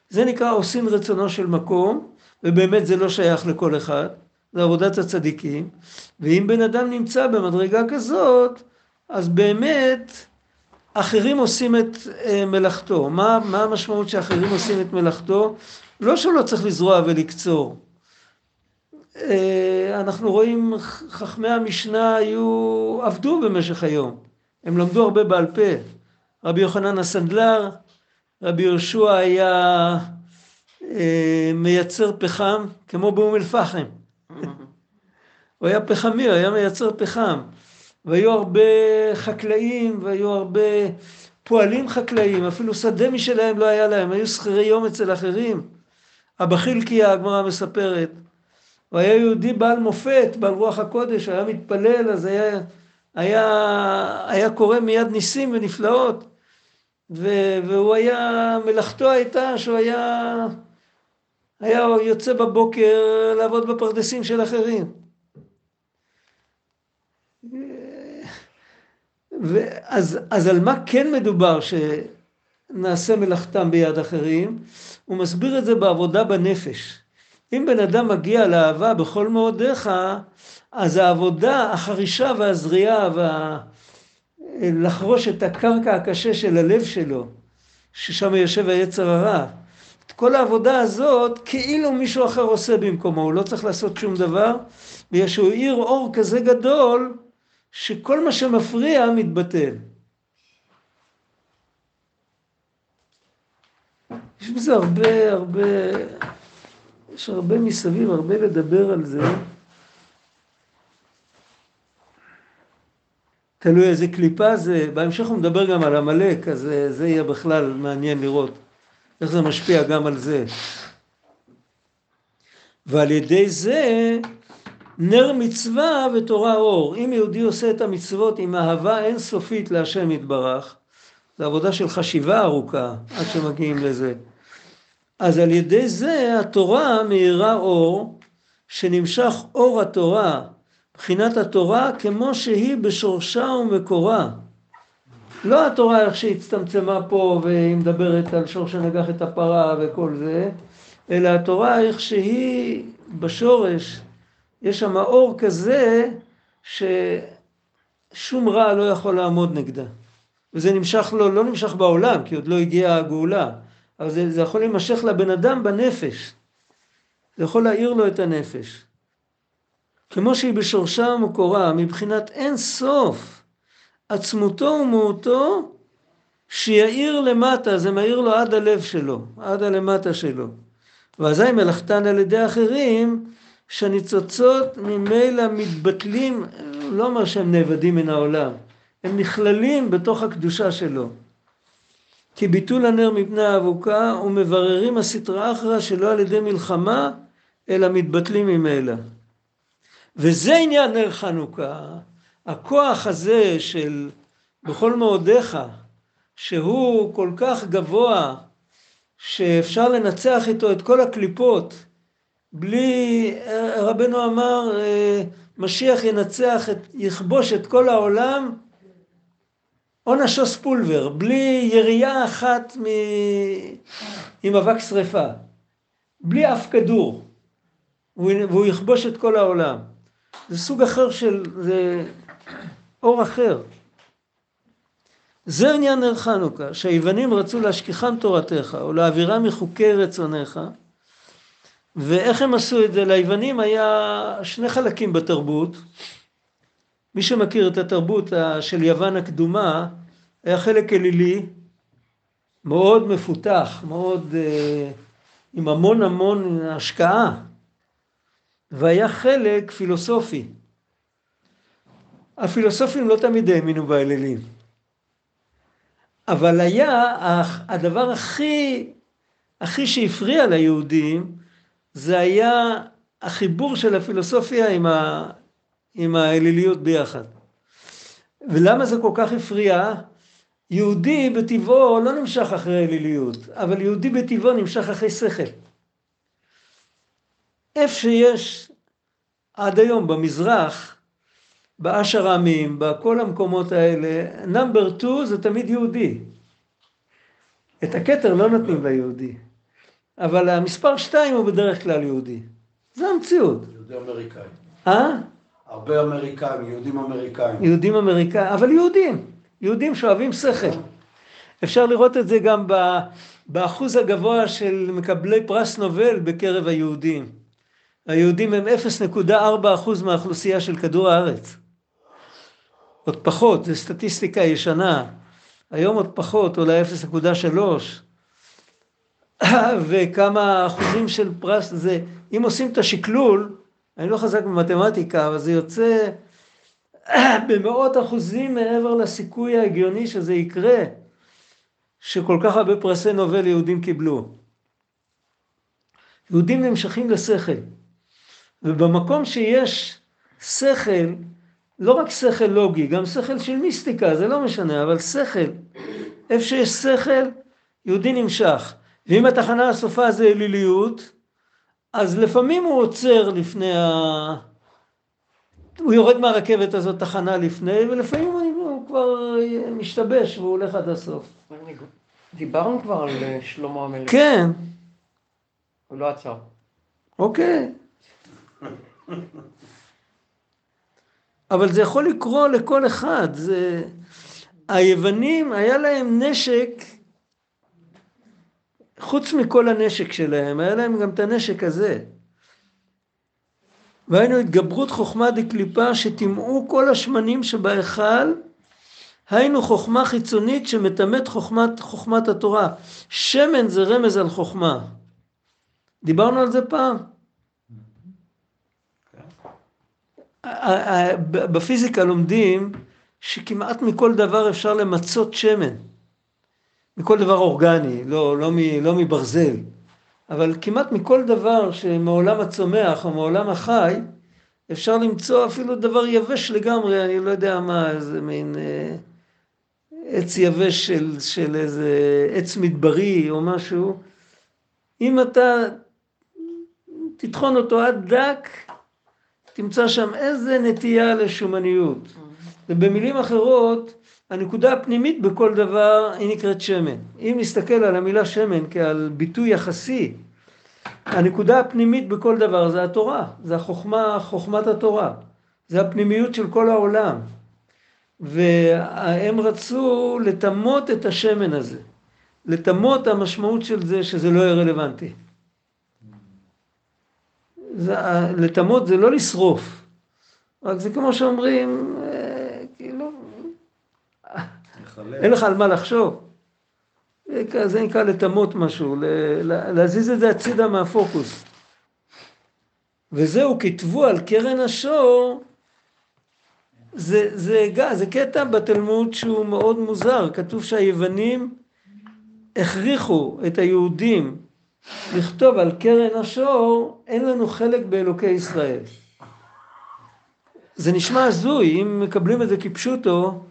זה נקרא עושים רצונו של מקום, ובאמת זה לא שייך לכל אחד, זה עבודת הצדיקים, ואם בן אדם נמצא במדרגה כזאת, אז באמת אחרים עושים את מלאכתו. מה, מה המשמעות שאחרים עושים את מלאכתו? לא שלא צריך לזרוע ולקצור. אנחנו רואים חכמי המשנה היו, עבדו במשך היום, הם למדו הרבה בעל פה. רבי יוחנן הסנדלר, רבי יהושע היה אה, מייצר פחם, כמו באום אל-פחם. הוא היה פחמי, הוא היה מייצר פחם. והיו הרבה חקלאים, והיו הרבה פועלים חקלאים, אפילו שדה משלהם לא היה להם, היו שכירי יום אצל אחרים. אבא חלקיה, הגמרא מספרת. הוא היה יהודי בעל מופת, בעל רוח הקודש, הוא היה מתפלל, אז היה, היה, היה קורא מיד ניסים ונפלאות. והוא היה, מלאכתו הייתה שהוא היה, היה יוצא בבוקר לעבוד בפרדסים של אחרים. ואז, אז על מה כן מדובר שנעשה מלאכתם ביד אחרים? הוא מסביר את זה בעבודה בנפש. אם בן אדם מגיע לאהבה בכל מאודיך, אז העבודה, החרישה והזריעה וה... לחרוש את הקרקע הקשה של הלב שלו, ששם יושב היצר הרע. את כל העבודה הזאת, כאילו מישהו אחר עושה במקומו, הוא לא צריך לעשות שום דבר, ויש שהוא עיר אור כזה גדול, שכל מה שמפריע מתבטל. יש בזה הרבה, הרבה, יש הרבה מסביב, הרבה לדבר על זה. תלוי איזה קליפה זה, בהמשך הוא מדבר גם על המלאק, אז זה יהיה בכלל מעניין לראות איך זה משפיע גם על זה. ועל ידי זה נר מצווה ותורה אור. אם יהודי עושה את המצוות עם אהבה אינסופית להשם יתברך, זו עבודה של חשיבה ארוכה עד שמגיעים לזה, אז על ידי זה התורה מאירה אור, שנמשך אור התורה, בחינת התורה כמו שהיא בשורשה ומקורה. לא התורה איך שהצטמצמה פה והיא מדברת על שור שנגח את הפרה וכל זה, אלא התורה איך שהיא בשורש, יש שם אור כזה ששום רע לא יכול לעמוד נגדה. וזה נמשך לו, לא נמשך בעולם, כי עוד לא הגיעה הגאולה, אבל זה, זה יכול להימשך לבן אדם בנפש, זה יכול להאיר לו את הנפש. כמו שהיא בשורשה המקורה, מבחינת אין סוף, עצמותו ומהותו, שיעיר למטה, זה מאיר לו עד הלב שלו, עד הלמטה שלו. ואזי מלאכתן על ידי אחרים, שניצוצות ממילא מתבטלים, לא אומר שהם נאבדים מן העולם, הם נכללים בתוך הקדושה שלו. כי ביטול הנר מפני האבוקה ומבררים הסתרה אחרא שלא על ידי מלחמה, אלא מתבטלים ממילא. וזה עניין נר חנוכה, הכוח הזה של בכל מאודיך, שהוא כל כך גבוה, שאפשר לנצח איתו את כל הקליפות, בלי, רבנו אמר, משיח ינצח, את, יכבוש את כל העולם, אונשוס פולבר, בלי ירייה אחת מ... עם אבק שריפה, בלי אף כדור, והוא יכבוש את כל העולם. זה סוג אחר של, זה אור אחר. זה עניין נר חנוכה, שהיוונים רצו להשכיחם תורתך, או להעבירם מחוקי רצונך, ואיך הם עשו את זה? ליוונים היה שני חלקים בתרבות. מי שמכיר את התרבות של יוון הקדומה, היה חלק אלילי, מאוד מפותח, מאוד, עם המון המון השקעה, והיה חלק פילוסופי. הפילוסופים לא תמיד האמינו באלילים, אבל היה הדבר הכי, הכי שהפריע ליהודים, זה היה החיבור של הפילוסופיה עם ה... עם האליליות ביחד. ולמה זה כל כך הפריע? יהודי בטבעו לא נמשך אחרי אליליות, אבל יהודי בטבעו נמשך אחרי שכל. איפה שיש עד היום במזרח, באשר העמים, בכל המקומות האלה, נאמבר טו זה תמיד יהודי. את הכתר לא נותנים ליהודי, אבל המספר שתיים הוא בדרך כלל יהודי. זה המציאות. יהודי אמריקאי. אה? הרבה אמריקאים, יהודים אמריקאים. יהודים אמריקאים, אבל יהודים. יהודים שאוהבים שכל. אפשר לראות את זה גם באחוז הגבוה של מקבלי פרס נובל בקרב היהודים. היהודים הם אפס נקודה ארבע אחוז מהאוכלוסייה של כדור הארץ. עוד פחות, זו סטטיסטיקה ישנה. היום עוד פחות, אולי אפס נקודה שלוש. וכמה אחוזים של פרס זה, אם עושים את השקלול, אני לא חזק במתמטיקה, אבל זה יוצא במאות אחוזים מעבר לסיכוי ההגיוני שזה יקרה, שכל כך הרבה פרסי נובל יהודים קיבלו. יהודים נמשכים לשכל, ובמקום שיש שכל, לא רק שכל לוגי, גם שכל של מיסטיקה, זה לא משנה, אבל שכל, איפה שיש שכל, יהודי נמשך. ואם התחנה הסופה זה אליליות, אז לפעמים הוא עוצר לפני ה... הוא יורד מהרכבת הזאת תחנה לפני, ולפעמים הוא כבר משתבש והוא הולך עד הסוף. דיברנו כבר על שלמה המלך. כן. הוא לא עצר. אוקיי. אבל זה יכול לקרוא לכל אחד. זה... היוונים היה להם נשק, חוץ מכל הנשק שלהם, היה להם גם את הנשק הזה. והיינו התגברות חוכמה דקליפה שתמעו כל השמנים שבהיכל, היינו חוכמה חיצונית שמתמת חוכמת, חוכמת התורה. שמן זה רמז על חוכמה. דיברנו על זה פעם. בפיזיקה לומדים שכמעט מכל דבר אפשר למצות שמן. מכל דבר אורגני, לא, לא, לא מברזל, אבל כמעט מכל דבר שמעולם הצומח או מעולם החי, אפשר למצוא אפילו דבר יבש לגמרי, אני לא יודע מה, איזה מין עץ יבש של, של איזה עץ מדברי או משהו. אם אתה תטחון אותו עד דק, תמצא שם איזה נטייה לשומניות. ובמילים אחרות, הנקודה הפנימית בכל דבר היא נקראת שמן. אם נסתכל על המילה שמן כעל ביטוי יחסי, הנקודה הפנימית בכל דבר זה התורה, זה החוכמה, חוכמת התורה, זה הפנימיות של כל העולם. והם רצו לתמות את השמן הזה, לתמות המשמעות של זה שזה לא יהיה רלוונטי. זה, לתמות זה לא לשרוף, רק זה כמו שאומרים, כאילו, אין לך על מה לחשוב. זה נקרא לתמות משהו, להזיז את זה הצידה מהפוקוס. וזהו, כתבו על קרן השור, זה, זה, זה קטע בתלמוד שהוא מאוד מוזר. כתוב שהיוונים הכריחו את היהודים לכתוב על קרן השור, אין לנו חלק באלוקי ישראל. זה נשמע הזוי, אם מקבלים את זה כפשוטו,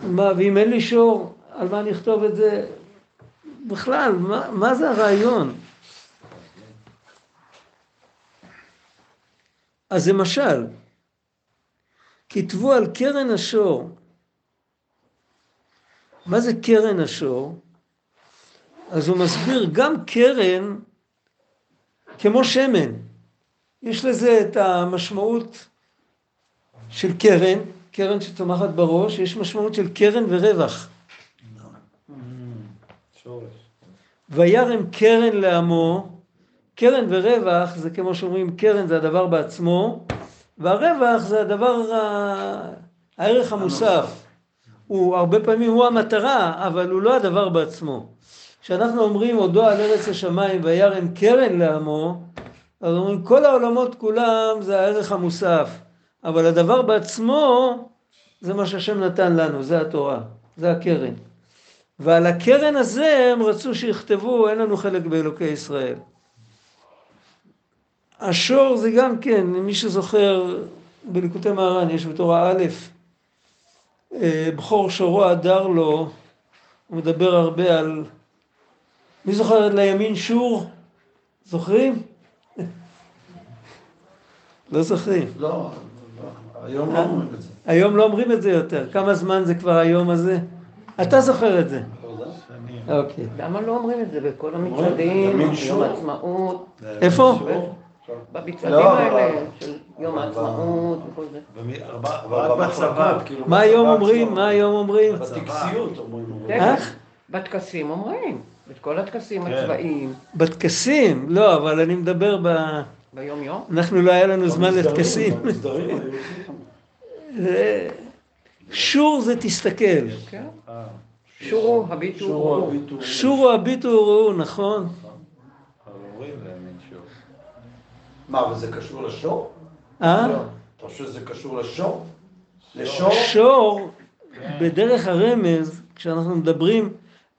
מה, ואם אין לי שור, על מה נכתוב את זה? בכלל, מה, מה זה הרעיון? אז זה משל, כתבו על קרן השור. מה זה קרן השור? אז הוא מסביר, גם קרן כמו שמן. יש לזה את המשמעות של קרן, קרן שצומחת בראש, יש משמעות של קרן ורווח. שורש. וירם קרן לעמו, קרן ורווח זה כמו שאומרים, קרן זה הדבר בעצמו, והרווח זה הדבר, הערך המוסף. הוא הרבה פעמים הוא המטרה, אבל הוא לא הדבר בעצמו. כשאנחנו אומרים, הודו על ארץ השמיים וירם קרן לעמו, אז אומרים, כל העולמות כולם זה הערך המוסף, אבל הדבר בעצמו זה מה שהשם נתן לנו, זה התורה, זה הקרן. ועל הקרן הזה הם רצו שיכתבו, אין לנו חלק באלוקי ישראל. השור זה גם כן, מי שזוכר, בליקוטי מהר"ן, יש בתורה א', בחור שורו אדר לו, הוא מדבר הרבה על, מי זוכר לימין שור? זוכרים? לא זוכרים. לא, היום לא אומרים את זה. היום לא אומרים את זה יותר. כמה זמן זה כבר היום הזה? אתה זוכר את זה. אוקיי. למה לא אומרים את זה? בכל המצעדים, יום העצמאות. איפה? במצעדים האלה של יום העצמאות וכל זה. מה היום אומרים? מה היום אומרים? בטקסיות אומרים. איך? בטקסים אומרים. את כל הטקסים הצבאיים. בטקסים? לא, אבל אני מדבר ב... ביום יום? אנחנו לא היה לנו זמן לטקסים. שור זה תסתכל. שורו הביטו וראו. שורו הביטו וראו, נכון. מה, וזה קשור לשור? אה? אתה חושב שזה קשור לשור? לשור? שור, בדרך הרמז, כשאנחנו מדברים,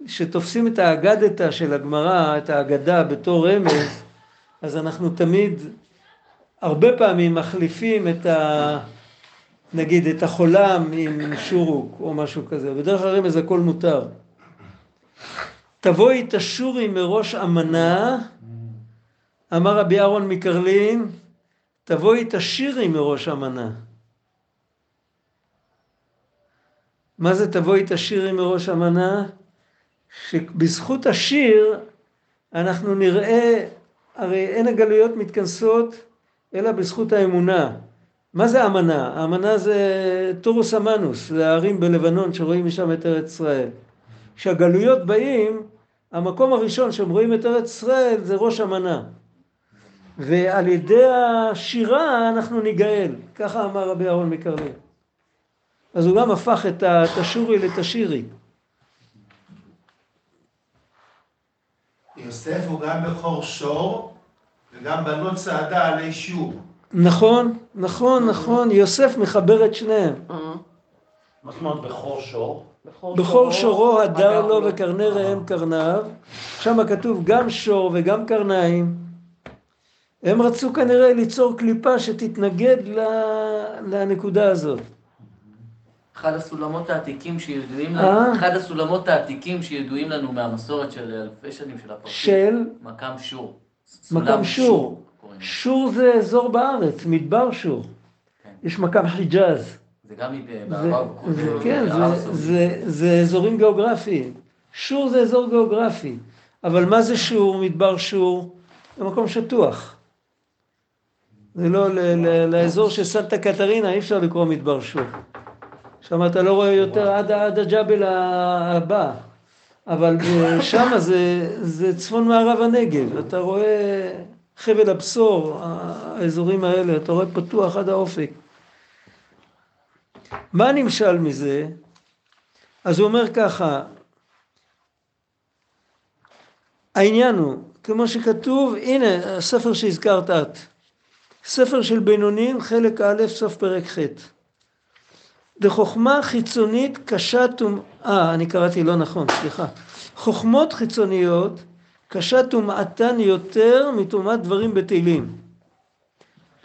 כשתופסים את האגדתא של הגמרא, את האגדה בתור רמז, אז אנחנו תמיד, הרבה פעמים מחליפים את ה... נגיד, את החולם עם שורוק או משהו כזה. בדרך הרמז הכל מותר. תבואי את השורי מראש אמנה, אמר רבי אהרון מקרלין, תבואי את השירי מראש אמנה. מה זה תבואי את השירי מראש אמנה? שבזכות השיר אנחנו נראה, הרי אין הגלויות מתכנסות אלא בזכות האמונה. מה זה אמנה? האמנה זה טורוס אמנוס, זה הערים בלבנון שרואים משם את ארץ ישראל. כשהגלויות באים, המקום הראשון שהם רואים את ארץ ישראל זה ראש אמנה. ועל ידי השירה אנחנו ניגאל, ככה אמר רבי אהרון מקרלין. אז הוא גם הפך את התשורי לתשירי. יוסף הוא גם בכור שור וגם בנות צעדה עלי שור. נכון, נכון, נכון. יוסף מחבר את שניהם. מה זאת אומרת בכור שור? בכור שורו הדר לו וקרני ראם קרניו. שם כתוב גם שור וגם קרניים. הם רצו כנראה ליצור קליפה שתתנגד לנקודה הזאת. אחד הסולמות העתיקים שידועים לנו, אחד הסולמות העתיקים שידועים לנו מהמסורת של אלפי שנים של הפרטים. של? מקם שור. מקם שור. שור זה אזור בארץ, מדבר שור. יש מקם חיג'אז. זה גם בערב. כן, זה אזורים גיאוגרפיים. שור זה אזור גיאוגרפי. אבל מה זה שור, מדבר שור? זה מקום שטוח. זה לא, לאזור של סנטה קטרינה אי אפשר לקרוא מדבר שור. שם אתה לא רואה יותר עד, עד הג'בל הבא, אבל שם זה, זה צפון מערב הנגב, אתה רואה חבל הבשור, האזורים האלה, אתה רואה פתוח עד האופק. מה נמשל מזה? אז הוא אומר ככה, העניין הוא, כמו שכתוב, הנה הספר שהזכרת את, ספר של בינונים, חלק א', סוף פרק ח'. דחוכמה חיצונית קשה טומאה, אני קראתי לא נכון, סליחה. חוכמות חיצוניות קשה טומאתן יותר מטומאת דברים בטלים.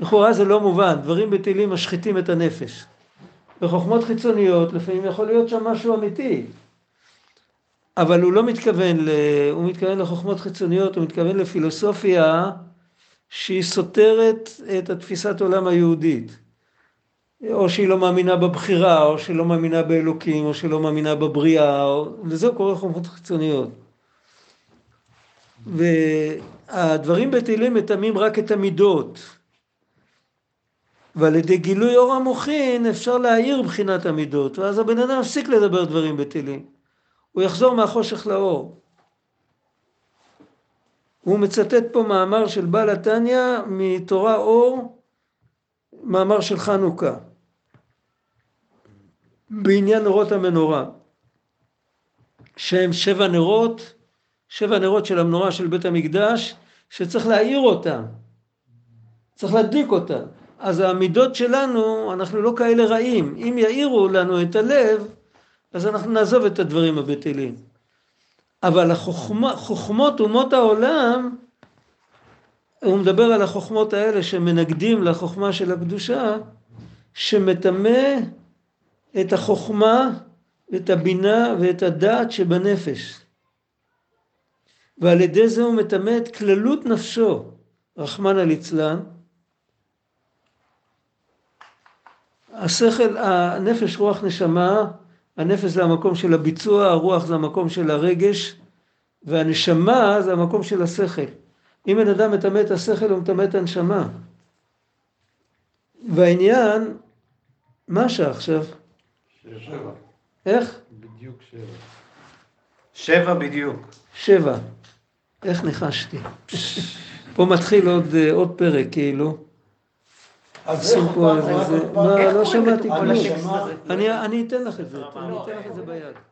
לכאורה זה לא מובן, דברים בטלים משחיתים את הנפש. בחוכמות חיצוניות לפעמים יכול להיות שם משהו אמיתי. אבל הוא לא מתכוון, ל... הוא מתכוון לחוכמות חיצוניות, הוא מתכוון לפילוסופיה שהיא סותרת את התפיסת עולם היהודית. או שהיא לא מאמינה בבחירה, או שהיא לא מאמינה באלוקים, או שהיא לא מאמינה בבריאה, או... וזה קורה חוכמות חיצוניות. והדברים בטלים מטעמים רק את המידות. ועל ידי גילוי אור המוחין אפשר להאיר בחינת המידות, ואז הבן אדם מפסיק לדבר דברים בטלים. הוא יחזור מהחושך לאור. הוא מצטט פה מאמר של בעל התניא מתורה אור, מאמר של חנוכה. בעניין נרות המנורה, שהם שבע נרות, שבע נרות של המנורה של בית המקדש, שצריך להאיר אותם, צריך להדליק אותם. אז העמידות שלנו, אנחנו לא כאלה רעים. אם יאירו לנו את הלב, אז אנחנו נעזוב את הדברים הבטלים. אבל החוכמה, חוכמות אומות העולם, הוא מדבר על החוכמות האלה שמנגדים לחוכמה של הקדושה, שמטמא את החוכמה, את הבינה ואת הדעת שבנפש. ועל ידי זה הוא מטמא את כללות נפשו, רחמנא ליצלן. השכל, הנפש רוח נשמה, הנפש זה המקום של הביצוע, הרוח זה המקום של הרגש, והנשמה זה המקום של השכל. אם בן אדם מטמא את השכל, הוא מטמא את הנשמה. והעניין, מה השעה עכשיו? שבע. איך? בדיוק שבע. שבע בדיוק. שבע. איך ניחשתי? פה מתחיל עוד, עוד פרק, כאילו. אז איך כבר... מה, לא שמעתי כלום. אני אתן לך את זה, אני אתן לך את זה ביד.